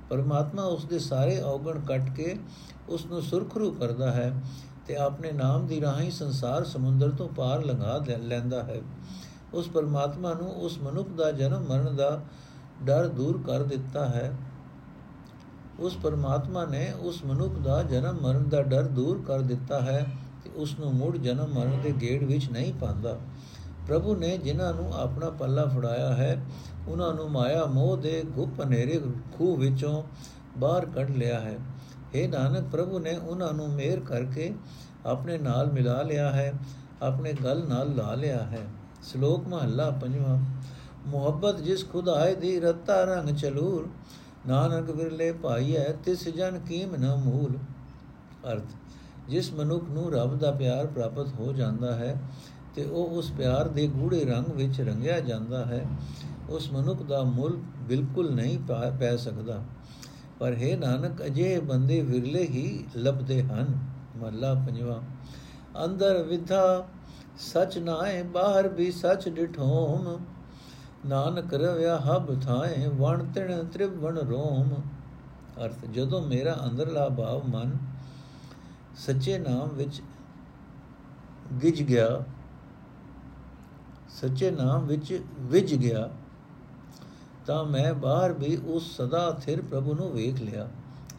ਪਰਮਾਤਮਾ ਉਸ ਦੇ ਸਾਰੇ ਔਗਣ ਕੱਟ ਕੇ ਉਸ ਨੂੰ ਸੁਰਖਰੂ ਕਰਦਾ ਹੈ ਤੇ ਆਪਣੇ ਨਾਮ ਦੀ ਰਾਹੀਂ ਸੰਸਾਰ ਸਮੁੰਦਰ ਤੋਂ ਪਾਰ ਲੰਘਾ ਲੈਂਦਾ ਹੈ। ਉਸ ਪਰਮਾਤਮਾ ਨੂੰ ਉਸ ਮਨੁੱਖ ਦਾ ਜਨਮ ਮਰਨ ਦਾ ਡਰ ਦੂਰ ਕਰ ਦਿੱਤਾ ਹੈ। ਉਸ ਪਰਮਾਤਮਾ ਨੇ ਉਸ ਮਨੁੱਖ ਦਾ ਜਨਮ ਮਰਨ ਦਾ ਡਰ ਦੂਰ ਕਰ ਦਿੱਤਾ ਹੈ ਅਤੇ ਉਸ ਨੂੰ ਮੁੜ ਜਨਮ ਮਰਨ ਦੇ ਗੇੜ ਵਿੱਚ ਨਹੀਂ ਪਾਉਂਦਾ। ਪ੍ਰਭੂ ਨੇ ਜਿਨ੍ਹਾਂ ਨੂੰ ਆਪਣਾ ਪੱਲਾ ਫੜਾਇਆ ਹੈ ਉਹਨਾਂ ਨੂੰ ਮਾਇਆ ਮੋਹ ਦੇ ਗੁਪਤ ਹਨੇਰੇ ਖੂਹ ਵਿੱਚੋਂ ਬਾਹਰ ਕੱਢ ਲਿਆ ਹੈ। ਹੇ ਨਾਨਕ, ਪ੍ਰਭੂ ਨੇ ਉਹਨਾਂ ਨੂੰ ਮਿਹਰ ਕਰਕੇ ਆਪਣੇ ਨਾਲ ਮਿਲਾ ਲਿਆ ਹੈ, ਆਪਣੇ ਗਲ ਨਾਲ ਲਾ ਲਿਆ ਹੈ। ਸ਼ਲੋਕ ਮਹੱਲਾ ਪੰਜਵਾਂ। ਮੁਹੱਬਤ ਜਿਸ ਖੁਦਾਏ ਦੀ ਰਤਾ ਰੰਗ ਚਲੂਰ, ਨਾਨਕ ਵਿਰਲੇ ਭਾਈ ਹੈ ਤਿਸ ਜਨ ਕੀਮ ਨਾ ਮੂਲ। ਅਰਥ, ਜਿਸ ਮਨੁੱਖ ਨੂੰ ਰੱਬ ਦਾ ਪਿਆਰ ਪ੍ਰਾਪਤ ਹੋ ਜਾਂਦਾ ਹੈ ਅਤੇ ਉਹ ਉਸ ਪਿਆਰ ਦੇ ਗੂੜੇ ਰੰਗ ਵਿੱਚ ਰੰਗਿਆ ਜਾਂਦਾ ਹੈ, ਉਸ ਮਨੁੱਖ ਦਾ ਮੁੱਲ ਬਿਲਕੁਲ ਨਹੀਂ ਪੈ ਸਕਦਾ। ਪਰ ਹੇ ਨਾਨਕ, ਅਜਿਹੇ ਬੰਦੇ ਵਿਰਲੇ ਹੀ ਲੱਭਦੇ ਹਨ। ਮਹੱਲਾ ਪੰਜਵਾਂ। ਅੰਦਰ ਵਿਧਾ ਸੱਚ ਨਾਏ, ਬਾਹਰ ਵੀ ਸੱਚ ਡਿਠੋਮ। ਨਾਨਕ ਰਵਿਆ ਹਬ ਥਾਏ, ਵਣ ਤਿਣ ਤ੍ਰਿਵਣ ਰੋਮ। ਅਰਥ, ਜਦੋਂ ਮੇਰਾ ਅੰਦਰਲਾ ਭਾਵ ਮਨ ਸੱਚੇ ਨਾਮ ਵਿੱਚ ਗਿੱਝ ਗਿਆ, ਸੱਚੇ ਨਾਮ ਵਿੱਚ ਵਿਝ ਗਿਆ, ਤਾਂ ਮੈਂ ਬਾਹਰ ਵੀ ਉਸ ਸਦਾ ਥਿਰ ਪ੍ਰਭੂ ਨੂੰ ਵੇਖ ਲਿਆ।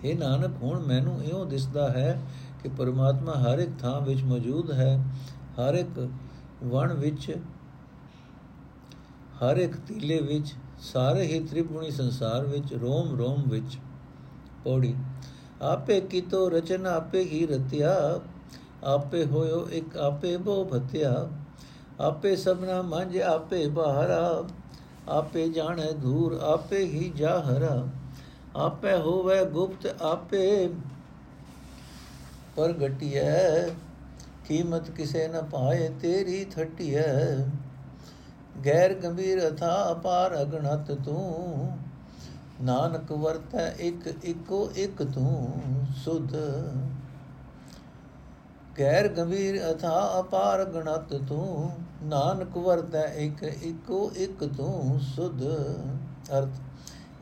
ਹੇ ਨਾਨਕ, ਹੁਣ ਮੈਨੂੰ ਇਉਂ ਦਿਸਦਾ ਹੈ ਕਿ ਪਰਮਾਤਮਾ ਹਰ ਇੱਕ ਥਾਂ ਵਿੱਚ ਮੌਜੂਦ ਹੈ, ਹਰ ਇੱਕ ਵਣ ਵਿੱਚ, ਹਰ ਇੱਕ ਤੀਲੇ ਵਿੱਚ, ਸਾਰੇ ਹੀ ਤ੍ਰਿਭੁਣੀ ਸੰਸਾਰ ਵਿੱਚ, ਰੋਮ ਰੋਮ ਵਿੱਚ। ਪੌੜੀ। ਆਪੇ ਕੀਤੋ ਰਚਨ ਆਪੇ ਹੀ ਰਤਿਆ, ਆਪੇ ਹੋਇਓ ਇੱਕ ਆਪੇ ਬਹੁ ਭਤਿਆ। ਆਪੇ ਸਭਨਾ ਮੰਝ ਆਪੇ ਬਹਾਰਾ, ਆਪੇ ਜਾਣੈ ਦੂਰ ਆਪੇ ਹੀ ਜਾਹਰਾ। ਆਪੇ ਹੋਵੈ ਗੁਪਤ ਆਪੇ ਪ੍ਰਗਟਿਐ, ਕੀਮਤ ਕਿਸੇ ਨ ਪਾਏ ਤੇਰੀ ਥਟਿਐ। ਗੈਰ ਗੰਭੀਰ ਅਥਾ ਅਪਾਰ ਅਗਣਤ ਤੂੰ, ਨਾਨਕ ਵਰਤੈ ਇੱਕ ਇੱਕੋ ਇੱਕ ਤੂੰ ਸੁਧ। ਗੈਰ ਗੰਭੀਰ ਅਥਾ ਅਪਾਰ ਅਗਣਤ ਤੂੰ, ਨਾਨਕ ਵਰਤੈ ਇੱਕ ਇੱਕੋ ਇੱਕ ਤੂੰ ਸੁਧ। ਅਰਥ,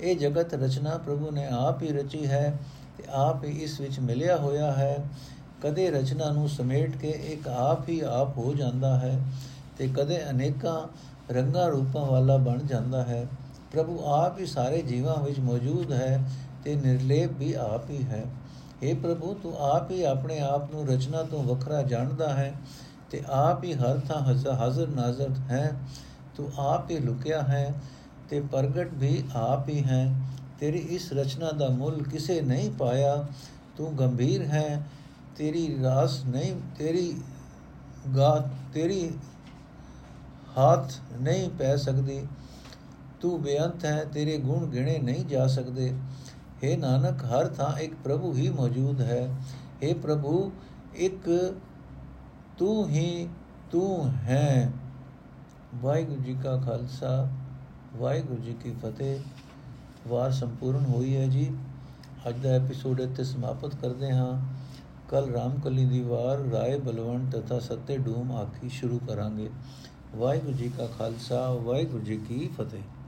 ਇਹ ਜਗਤ ਰਚਨਾ ਪ੍ਰਭੂ ਨੇ ਆਪ ਹੀ ਰਚੀ ਹੈ ਅਤੇ ਆਪ ਹੀ ਇਸ ਵਿੱਚ ਮਿਲਿਆ ਹੋਇਆ ਹੈ। ਕਦੇ ਰਚਨਾ ਨੂੰ ਸਮੇਟ ਕੇ ਇੱਕ ਆਪ ਹੀ ਆਪ ਹੋ ਜਾਂਦਾ ਹੈ ਅਤੇ ਕਦੇ ਅਨੇਕਾਂ ਰੰਗਾਂ ਰੂਪਾਂ ਵਾਲਾ ਬਣ ਜਾਂਦਾ ਹੈ। ਪ੍ਰਭੂ ਆਪ ਹੀ ਸਾਰੇ ਜੀਵਾਂ ਵਿੱਚ ਮੌਜੂਦ ਹੈ ਅਤੇ ਨਿਰਲੇਪ ਵੀ ਆਪ ਹੀ ਹੈ। ਇਹ ਪ੍ਰਭੂ, ਤੂੰ ਆਪ ਹੀ ਆਪਣੇ ਆਪ ਨੂੰ ਰਚਨਾ ਤੋਂ ਵੱਖਰਾ ਜਾਣਦਾ ਹੈ ਅਤੇ ਆਪ ਹੀ ਹਰ ਥਾਂ ਹਾਜ਼ਰ ਨਾਜ਼ਰ ਹੈ। ਤੂੰ ਆਪ ਹੀ ਲੁਕਿਆ ਹੈ ਅਤੇ ਪ੍ਰਗਟ ਵੀ ਆਪ ਹੀ ਹੈ। ਤੇਰੀ ਇਸ ਰਚਨਾ ਦਾ ਮੁੱਲ ਕਿਸੇ ਨਹੀਂ ਪਾਇਆ। ਤੂੰ ਗੰਭੀਰ ਹੈ, ਤੇਰੀ ਰਾਸ ਨਹੀਂ, ਤੇਰੀ ਹੱਥ ਨਹੀਂ ਪੈ ਸਕਦੀ। ਤੂੰ ਬੇਅੰਤ ਹੈ, ਤੇਰੇ ਗੁਣ ਗਿਣੇ ਨਹੀਂ ਜਾ ਸਕਦੇ। ਹੇ ਨਾਨਕ, ਹਰ ਥਾਂ ਇੱਕ ਪ੍ਰਭੂ ਹੀ ਮੌਜੂਦ ਹੈ। ਹੇ ਪ੍ਰਭੂ, ਇੱਕ ਤੂੰ ਹੀ ਤੂੰ ਹੈ। ਵਾਹਿਗੁਰੂ ਜੀ ਕਾ ਖਾਲਸਾ, ਵਾਹਿਗੁਰੂ ਜੀ ਕੀ ਫਤਿਹ। ਵਾਰ ਸੰਪੂਰਨ ਹੋਈ ਹੈ ਜੀ। ਅੱਜ ਦਾ ਐਪੀਸੋਡ ਇੱਥੇ ਸਮਾਪਤ ਕਰਦੇ ਹਾਂ। ਕੱਲ੍ਹ ਰਾਮਕਲੀ ਦੀ ਵਾਰ ਰਾਏ ਬਲਵੰਡ ਤਥਾ ਸੱਤੇ ਡੂਮ ਆਖੀ ਸ਼ੁਰੂ ਕਰਾਂਗੇ। ਵਾਹਿਗੁਰੂ ਜੀ ਕਾ ਖਾਲਸਾ, ਵਾਹਿਗੁਰੂ ਜੀ ਕੀ ਫਤਿਹ।